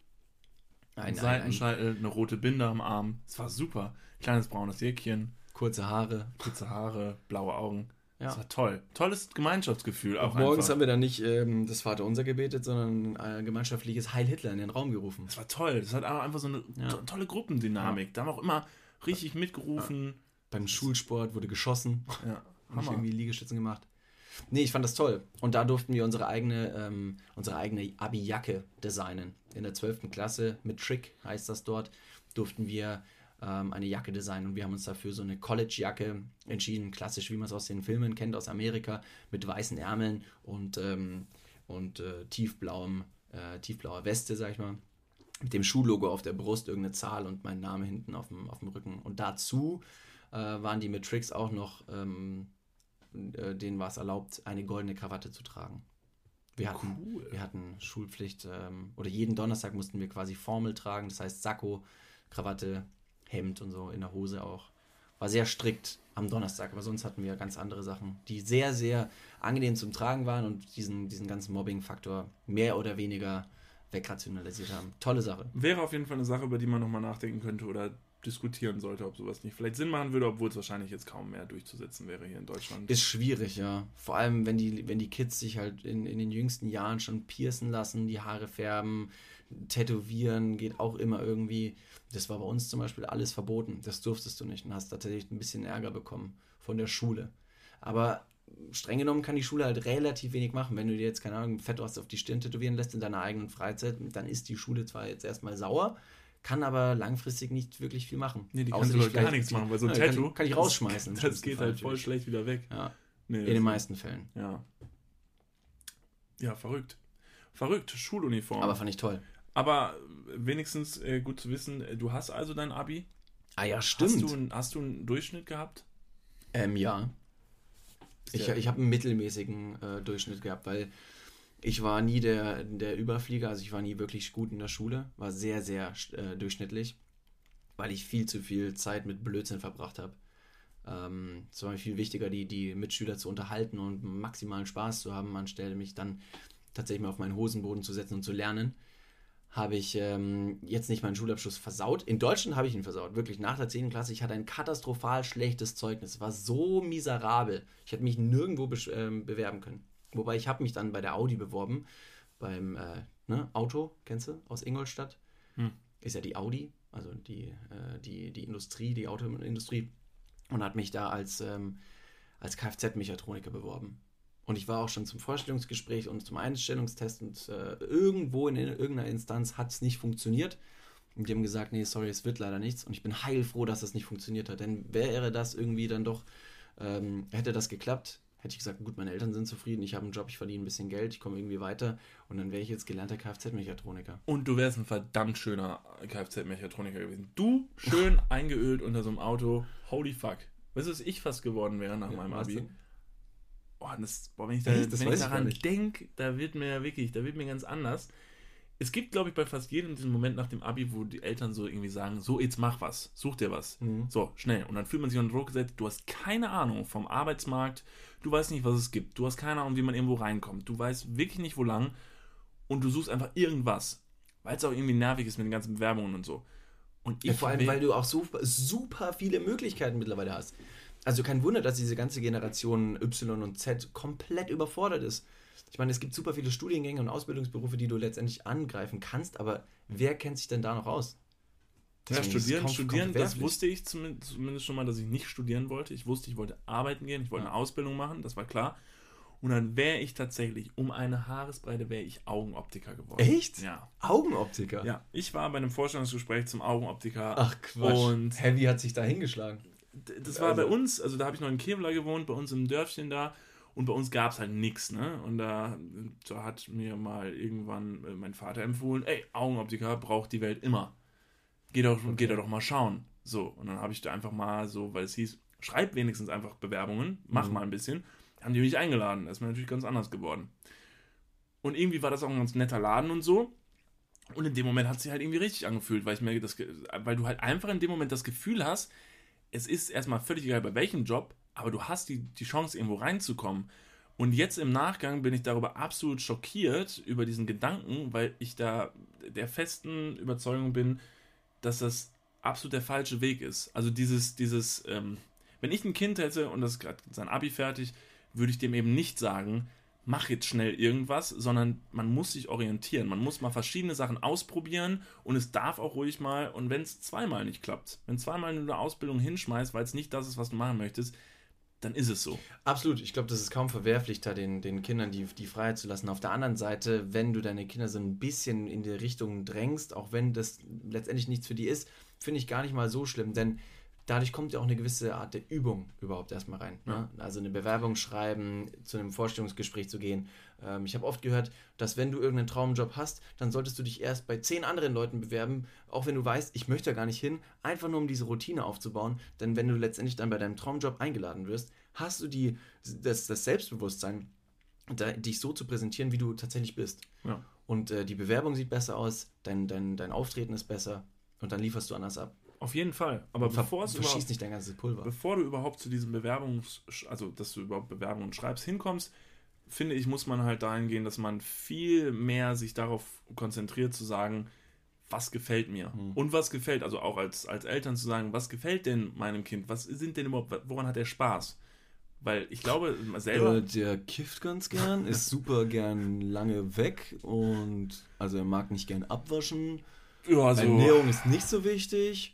Ein Seitenscheitel, eine rote Binde am Arm. Es war super. Kleines braunes Jäckchen. Kurze Haare. Kurze Haare, blaue Augen. Ja. Das war toll. Tolles Gemeinschaftsgefühl. Auch morgens einfach. Haben wir dann nicht ähm, das Vaterunser gebetet, sondern ein gemeinschaftliches Heil Hitler in den Raum gerufen. Das war toll. Das hat einfach so eine ja. to- tolle Gruppendynamik. Ja. Da haben wir auch immer richtig mitgerufen. Ja. Beim Schulsport wurde geschossen. Ja. Haben wir irgendwie Liegestützen gemacht. Nee, ich fand das toll. Und da durften wir unsere eigene, ähm, unsere eigene Abi-Jacke designen. In der zwölften Klasse, mit Trick heißt das dort, durften wir ähm, eine Jacke designen. Und wir haben uns dafür so eine College-Jacke entschieden, klassisch, wie man es aus den Filmen kennt, aus Amerika, mit weißen Ärmeln und, ähm, und äh, tiefblauem, äh, tiefblauer Weste, sag ich mal. Mit dem Schullogo auf der Brust, irgendeine Zahl und mein Name hinten auf dem, auf dem Rücken. Und dazu äh, waren die mit Tricks auch noch... Ähm, denen war es erlaubt, eine goldene Krawatte zu tragen. Wir hatten, cool. wir hatten Schulpflicht, ähm, oder jeden Donnerstag mussten wir quasi Formel tragen, das heißt Sakko, Krawatte, Hemd und so, in der Hose auch. War sehr strikt am Donnerstag, aber sonst hatten wir ganz andere Sachen, die sehr, sehr angenehm zum Tragen waren und diesen, diesen ganzen Mobbing-Faktor mehr oder weniger wegrationalisiert haben. Tolle Sache. Wäre auf jeden Fall eine Sache, über die man nochmal nachdenken könnte oder diskutieren sollte, ob sowas nicht vielleicht Sinn machen würde, obwohl es wahrscheinlich jetzt kaum mehr durchzusetzen wäre hier in Deutschland. Ist schwierig, ja. Vor allem, wenn die, wenn die Kids sich halt in, in den jüngsten Jahren schon piercen lassen, die Haare färben, tätowieren, geht auch immer irgendwie. Das war bei uns zum Beispiel alles verboten. Das durftest du nicht und hast tatsächlich ein bisschen Ärger bekommen von der Schule. Aber streng genommen kann die Schule halt relativ wenig machen. Wenn du dir jetzt, keine Ahnung, Fettrost auf die Stirn tätowieren lässt in deiner eigenen Freizeit, dann ist die Schule zwar jetzt erstmal sauer, kann aber langfristig nicht wirklich viel machen. Nee, die kannst du gar nichts machen, weil so ein ja, Tattoo... Kann, kann ich rausschmeißen. Das, das geht Fall halt voll natürlich. Schlecht wieder weg. Ja. Nee, in den meisten Fällen. Ja. Ja, verrückt. Verrückt, Schuluniform. Aber fand ich toll. Aber wenigstens äh, gut zu wissen, du hast also dein Abi. Ah ja, stimmt. Hast du, hast du einen Durchschnitt gehabt? Ähm, ja. Ich, ich habe einen mittelmäßigen äh, Durchschnitt gehabt, weil... Ich war nie der, der Überflieger, also ich war nie wirklich gut in der Schule, war sehr, sehr äh, durchschnittlich, weil ich viel zu viel Zeit mit Blödsinn verbracht habe. Ähm, es war mir viel wichtiger, die, die Mitschüler zu unterhalten und maximalen Spaß zu haben, anstelle mich dann tatsächlich mal auf meinen Hosenboden zu setzen und zu lernen. Habe ich ähm, jetzt nicht meinen Schulabschluss versaut. In Deutschland habe ich ihn versaut, wirklich nach der zehnten Klasse. Ich hatte ein katastrophal schlechtes Zeugnis, war so miserabel. Ich hätte mich nirgendwo be- äh, bewerben können. Wobei ich habe mich dann bei der Audi beworben, beim äh, ne, Auto, kennst du, aus Ingolstadt. Hm. Ist ja die Audi, also die, äh, die, die Industrie, die Autoindustrie. Und hat mich da als, ähm, als Kfz-Mechatroniker beworben. Und ich war auch schon zum Vorstellungsgespräch und zum Einstellungstest. Und äh, irgendwo in, in irgendeiner Instanz hat es nicht funktioniert. Und die haben gesagt, nee, sorry, es wird leider nichts. Und ich bin heilfroh, dass das nicht funktioniert hat. Denn wäre das irgendwie dann doch, ähm, hätte das geklappt, hätte ich gesagt, gut, meine Eltern sind zufrieden, ich habe einen Job, ich verdiene ein bisschen Geld, ich komme irgendwie weiter und dann wäre ich jetzt gelernter Kfz-Mechatroniker. Und du wärst ein verdammt schöner Kfz-Mechatroniker gewesen. Du, schön eingeölt unter so einem Auto, holy fuck. Weißt du, was ich fast geworden wäre nach ja, meinem Abi? oh, das, boah, wenn ich, da, ich, wenn ich daran denke, da wird mir wirklich, da wird mir ganz anders. Es gibt, glaube ich, bei fast jedem diesen Moment nach dem Abi, wo die Eltern so irgendwie sagen, so, jetzt mach was, such dir was. Mhm. So, schnell. Und dann fühlt man sich unter Druck gesetzt, du hast keine Ahnung vom Arbeitsmarkt, du weißt nicht, was es gibt, du hast keine Ahnung, wie man irgendwo reinkommt, du weißt wirklich nicht, wo lang, und du suchst einfach irgendwas, weil es auch irgendwie nervig ist mit den ganzen Bewerbungen und so. Und ich ja, vor allem, weil du auch super, super viele Möglichkeiten mittlerweile hast. Also kein Wunder, dass diese ganze Generation Y und Z komplett überfordert ist. Ich meine, es gibt super viele Studiengänge und Ausbildungsberufe, die du letztendlich angreifen kannst, aber wer kennt sich denn da noch aus? Ja, studieren, kaum, studieren, kaum das wusste ich zumindest schon mal, dass ich nicht studieren wollte. Ich wusste, ich wollte arbeiten gehen, ich wollte ja. eine Ausbildung machen, das war klar. Und dann wäre ich tatsächlich, um eine Haaresbreite, wäre ich Augenoptiker geworden. Echt? Ja. Augenoptiker? Ja. Ich war bei einem Vorstellungsgespräch zum Augenoptiker. Ach Quatsch. Und Heavy hat sich da hingeschlagen. Das war also. bei uns, also da habe ich noch in Kevelaer gewohnt, bei uns im Dörfchen da. Und bei uns gab es halt nichts, ne? Und da, da hat mir mal irgendwann mein Vater empfohlen, ey, Augenoptiker braucht die Welt immer. Geh doch, okay. geh da doch mal schauen. So, und dann habe ich da einfach mal so, weil es hieß, schreib wenigstens einfach Bewerbungen, mach mhm. mal ein bisschen. Haben die mich eingeladen, das ist mir natürlich ganz anders geworden. Und irgendwie war das auch ein ganz netter Laden und so. Und in dem Moment hat es sich halt irgendwie richtig angefühlt, weil ich mir das, weil du halt einfach in dem Moment das Gefühl hast, es ist erstmal völlig egal, bei welchem Job, aber du hast die, die Chance, irgendwo reinzukommen. Und jetzt im Nachgang bin ich darüber absolut schockiert, über diesen Gedanken, weil ich da der festen Überzeugung bin, dass das absolut der falsche Weg ist. Also dieses, dieses, ähm, wenn ich ein Kind hätte und das ist gerade sein Abi fertig, würde ich dem eben nicht sagen, mach jetzt schnell irgendwas, sondern man muss sich orientieren. Man muss mal verschiedene Sachen ausprobieren und es darf auch ruhig mal, und wenn es zweimal nicht klappt, wenn zweimal eine Ausbildung hinschmeißt, weil es nicht das ist, was du machen möchtest, dann ist es so. Absolut. Ich glaube, das ist kaum verwerflich, da den, den Kindern die, die Freiheit zu lassen. Auf der anderen Seite, wenn du deine Kinder so ein bisschen in die Richtung drängst, auch wenn das letztendlich nichts für die ist, finde ich gar nicht mal so schlimm, denn dadurch kommt ja auch eine gewisse Art der Übung überhaupt erstmal rein. Ne? Ja. Also eine Bewerbung schreiben, zu einem Vorstellungsgespräch zu gehen. Ähm, ich habe oft gehört, dass wenn du irgendeinen Traumjob hast, dann solltest du dich erst bei zehn anderen Leuten bewerben, auch wenn du weißt, ich möchte da gar nicht hin, einfach nur um diese Routine aufzubauen. Denn wenn du letztendlich dann bei deinem Traumjob eingeladen wirst, hast du die, das, das Selbstbewusstsein, da, dich so zu präsentieren, wie du tatsächlich bist. Ja. Und äh, die Bewerbung sieht besser aus, dein, dein, dein Auftreten ist besser und dann lieferst du anders ab. Auf jeden Fall, aber bevor es überhaupt, nicht dein ganzes Pulver. Bevor du überhaupt zu diesen Bewerbungs, also dass du überhaupt Bewerbungen schreibst, hinkommst, finde ich, muss man halt dahin gehen, dass man viel mehr sich darauf konzentriert zu sagen, was gefällt mir hm. und was gefällt, also auch als, als Eltern zu sagen, was gefällt denn meinem Kind, was sind denn überhaupt, woran hat er Spaß? Weil ich glaube, selber... Der kifft ganz gern, ist super gern lange weg und also er mag nicht gern abwaschen. Ja, so. Ernährung ist nicht so wichtig.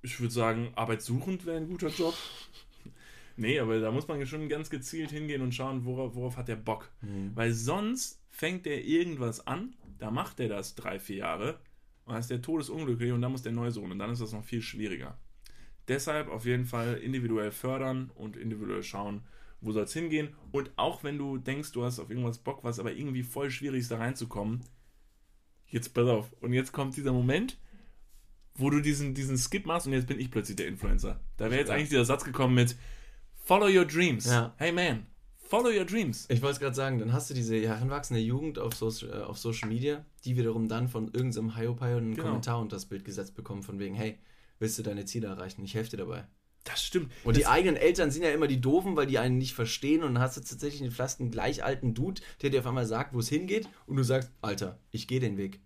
Ich würde sagen, arbeitssuchend wäre ein guter Job. Nee, aber da muss man schon ganz gezielt hingehen und schauen, worauf, worauf hat der Bock. Mhm. Weil sonst fängt der irgendwas an, da macht der das drei, vier Jahre und dann ist der todesunglücklich und dann muss der neu suchen und dann ist das noch viel schwieriger. Deshalb auf jeden Fall individuell fördern und individuell schauen, wo soll es hingehen. Und auch wenn du denkst, du hast auf irgendwas Bock, was aber irgendwie voll schwierig ist, da reinzukommen, jetzt pass auf. Und jetzt kommt dieser Moment, wo du diesen, diesen Skip machst und jetzt bin ich plötzlich der Influencer. Da wäre jetzt ja. eigentlich dieser Satz gekommen mit Follow your dreams. Ja. Hey man, follow your dreams. Ich wollte es gerade sagen, dann hast du diese heranwachsende Jugend auf, so, auf Social Media, die wiederum dann von irgendeinem Hiopai einen genau. Kommentar unter das Bild gesetzt bekommen von wegen, hey, willst du deine Ziele erreichen? Ich helfe dir dabei. Das stimmt. Und das die eigenen Eltern sind ja immer die Doofen, weil die einen nicht verstehen und dann hast du tatsächlich einen fast einen gleich alten Dude, der dir auf einmal sagt, wo es hingeht und du sagst, Alter, ich gehe den Weg.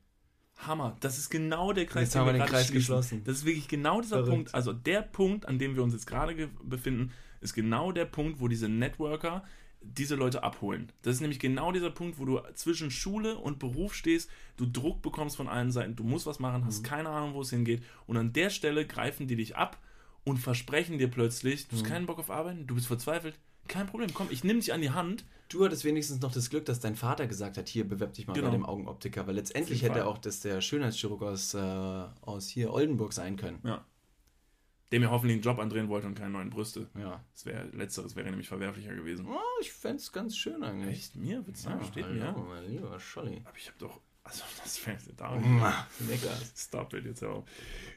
Hammer, das ist genau der Kreis, jetzt den wir gerade Kreis geschlossen. Das ist wirklich genau dieser Verrückt. Punkt, also der Punkt, an dem wir uns jetzt gerade ge- befinden, ist genau der Punkt, wo diese Networker diese Leute abholen. Das ist nämlich genau dieser Punkt, wo du zwischen Schule und Beruf stehst, du Druck bekommst von allen Seiten, du musst was machen, mhm. hast keine Ahnung, wo es hingeht und an der Stelle greifen die dich ab und versprechen dir plötzlich, du hast mhm. keinen Bock auf Arbeiten, du bist verzweifelt, kein Problem, komm, ich nehme dich an die Hand. Du hattest wenigstens noch das Glück, dass dein Vater gesagt hat, hier, bewerb dich mal genau. bei dem Augenoptiker, weil letztendlich hätte er auch das der Schönheitschirurg aus, äh, aus hier Oldenburg sein können. Ja. Der mir hoffentlich einen Job andrehen wollte und keine neuen Brüste. Ja. Das wäre, letzteres wäre nämlich verwerflicher gewesen. Oh, ich fände es ganz schön eigentlich. Echt? Mir? Wird's sagen, ja, steht hallo, mir. Mein lieber Scholli. Aber ich habe doch, also das fände ich da lecker. Stop it jetzt auch.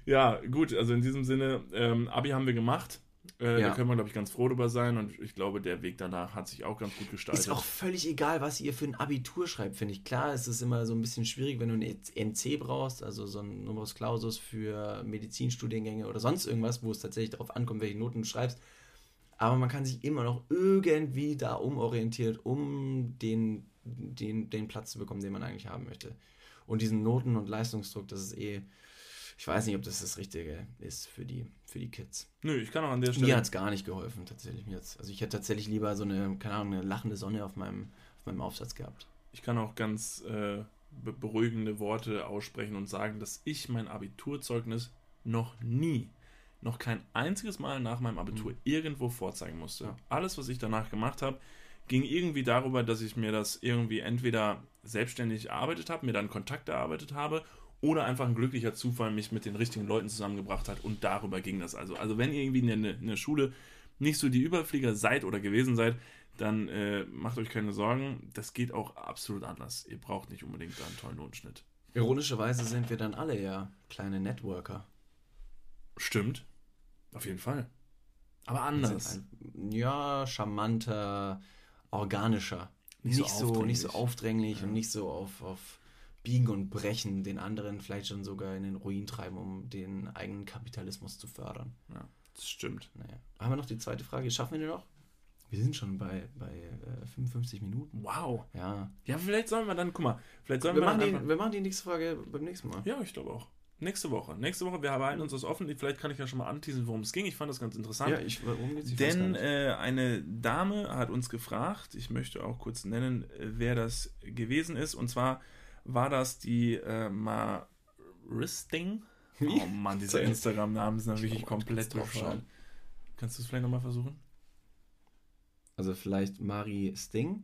Ja, gut, also in diesem Sinne, ähm, Abi haben wir gemacht. Äh, ja. Da können wir, glaube ich, ganz froh drüber sein. Und ich glaube, der Weg danach hat sich auch ganz gut gestaltet. Ist auch völlig egal, was ihr für ein Abitur schreibt, finde ich. Klar, es ist immer so ein bisschen schwierig, wenn du ein N C brauchst, also so ein Numerus Clausus für Medizinstudiengänge oder sonst irgendwas, wo es tatsächlich darauf ankommt, welche Noten du schreibst. Aber man kann sich immer noch irgendwie da umorientiert, um den, den, den Platz zu bekommen, den man eigentlich haben möchte. Und diesen Noten- und Leistungsdruck, das ist eh... Ich weiß nicht, ob das das Richtige ist für die, für die Kids. Nö, ich kann auch an der Stelle... Mir hat es gar nicht geholfen, tatsächlich. Mir hat's, also ich hätte tatsächlich lieber so eine, keine Ahnung, eine lachende Sonne auf meinem, auf meinem Aufsatz gehabt. Ich kann auch ganz äh, beruhigende Worte aussprechen und sagen, dass ich mein Abiturzeugnis noch nie, noch kein einziges Mal nach meinem Abitur mhm. irgendwo vorzeigen musste. Ja. Alles, was ich danach gemacht habe, ging irgendwie darüber, dass ich mir das irgendwie entweder selbstständig erarbeitet habe, mir dann Kontakt erarbeitet habe, oder einfach ein glücklicher Zufall mich mit den richtigen Leuten zusammengebracht hat und darüber ging das also. Also wenn ihr irgendwie in der, in der Schule nicht so die Überflieger seid oder gewesen seid, dann äh, macht euch keine Sorgen, das geht auch absolut anders. Ihr braucht nicht unbedingt einen tollen Notenschnitt. Ironischerweise sind wir dann alle ja kleine Networker. Stimmt, auf jeden Fall. Aber anders. Ein, ja, charmanter, organischer. Nicht, nicht, so, so, nicht so aufdränglich ja. und nicht so auf... auf biegen und brechen, den anderen vielleicht schon sogar in den Ruin treiben, um den eigenen Kapitalismus zu fördern. Ja, das stimmt. Naja. Haben wir noch die zweite Frage? Schaffen wir die noch? Wir sind schon bei, bei äh, fünfundfünfzig Minuten. Wow. Ja. Ja, vielleicht sollen wir dann, guck mal, vielleicht sollen wir, wir, machen dann die, einfach... wir machen die nächste Frage beim nächsten Mal. Ja, ich glaube auch. Nächste Woche. Nächste Woche, wir halten uns das offen. Vielleicht kann ich ja schon mal anteasen, worum es ging. Ich fand das ganz interessant. Ja, ich, worum geht's? Ich Denn äh, eine Dame hat uns gefragt, ich möchte auch kurz nennen, wer das gewesen ist, und zwar war das die äh, Maristing? Oh Mann, diese Instagram-Namen sind da wirklich komplett drauf schauen. Kannst du es vielleicht nochmal versuchen? Also vielleicht Maristing?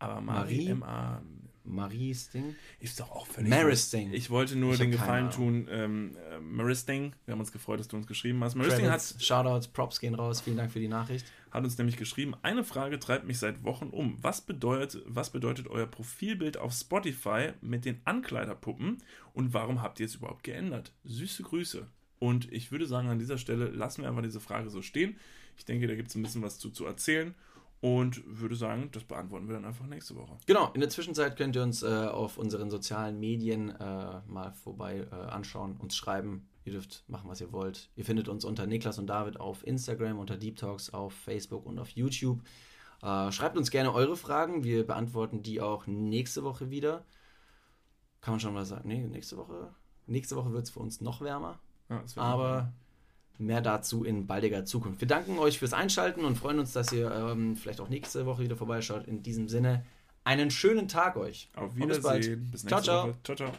Aber Marie... M-A... Maristing? Ist doch auch völlig... Maristing. Ich wollte nur ich den Gefallen tun. Ähm, Maristing, wir haben uns gefreut, dass du uns geschrieben hast. Maristing hat... Shoutouts, Props gehen raus. Vielen Dank für die Nachricht. Hat uns nämlich geschrieben, eine Frage treibt mich seit Wochen um. Was bedeutet, was bedeutet euer Profilbild auf Spotify mit den Ankleiderpuppen und warum habt ihr es überhaupt geändert? Süße Grüße. Und ich würde sagen, an dieser Stelle lassen wir einfach diese Frage so stehen. Ich denke, da gibt es ein bisschen was zu, zu erzählen. Und würde sagen, das beantworten wir dann einfach nächste Woche. Genau, in der Zwischenzeit könnt ihr uns äh, auf unseren sozialen Medien äh, mal vorbei äh, anschauen, uns schreiben. Ihr dürft machen, was ihr wollt. Ihr findet uns unter Niklas und David auf Instagram, unter Deep Talks auf Facebook und auf YouTube. Äh, schreibt uns gerne eure Fragen. Wir beantworten die auch nächste Woche wieder. Kann man schon mal sagen, nee, nächste Woche, nächste Woche wird es für uns noch wärmer. Ja, es wird aber... Noch wärmer. Mehr dazu in baldiger Zukunft. Wir danken euch fürs Einschalten und freuen uns, dass ihr ähm, vielleicht auch nächste Woche wieder vorbeischaut. In diesem Sinne, einen schönen Tag euch. Auf Wiedersehen. Bis, bis nächste ciao, ciao. Woche. Ciao, ciao.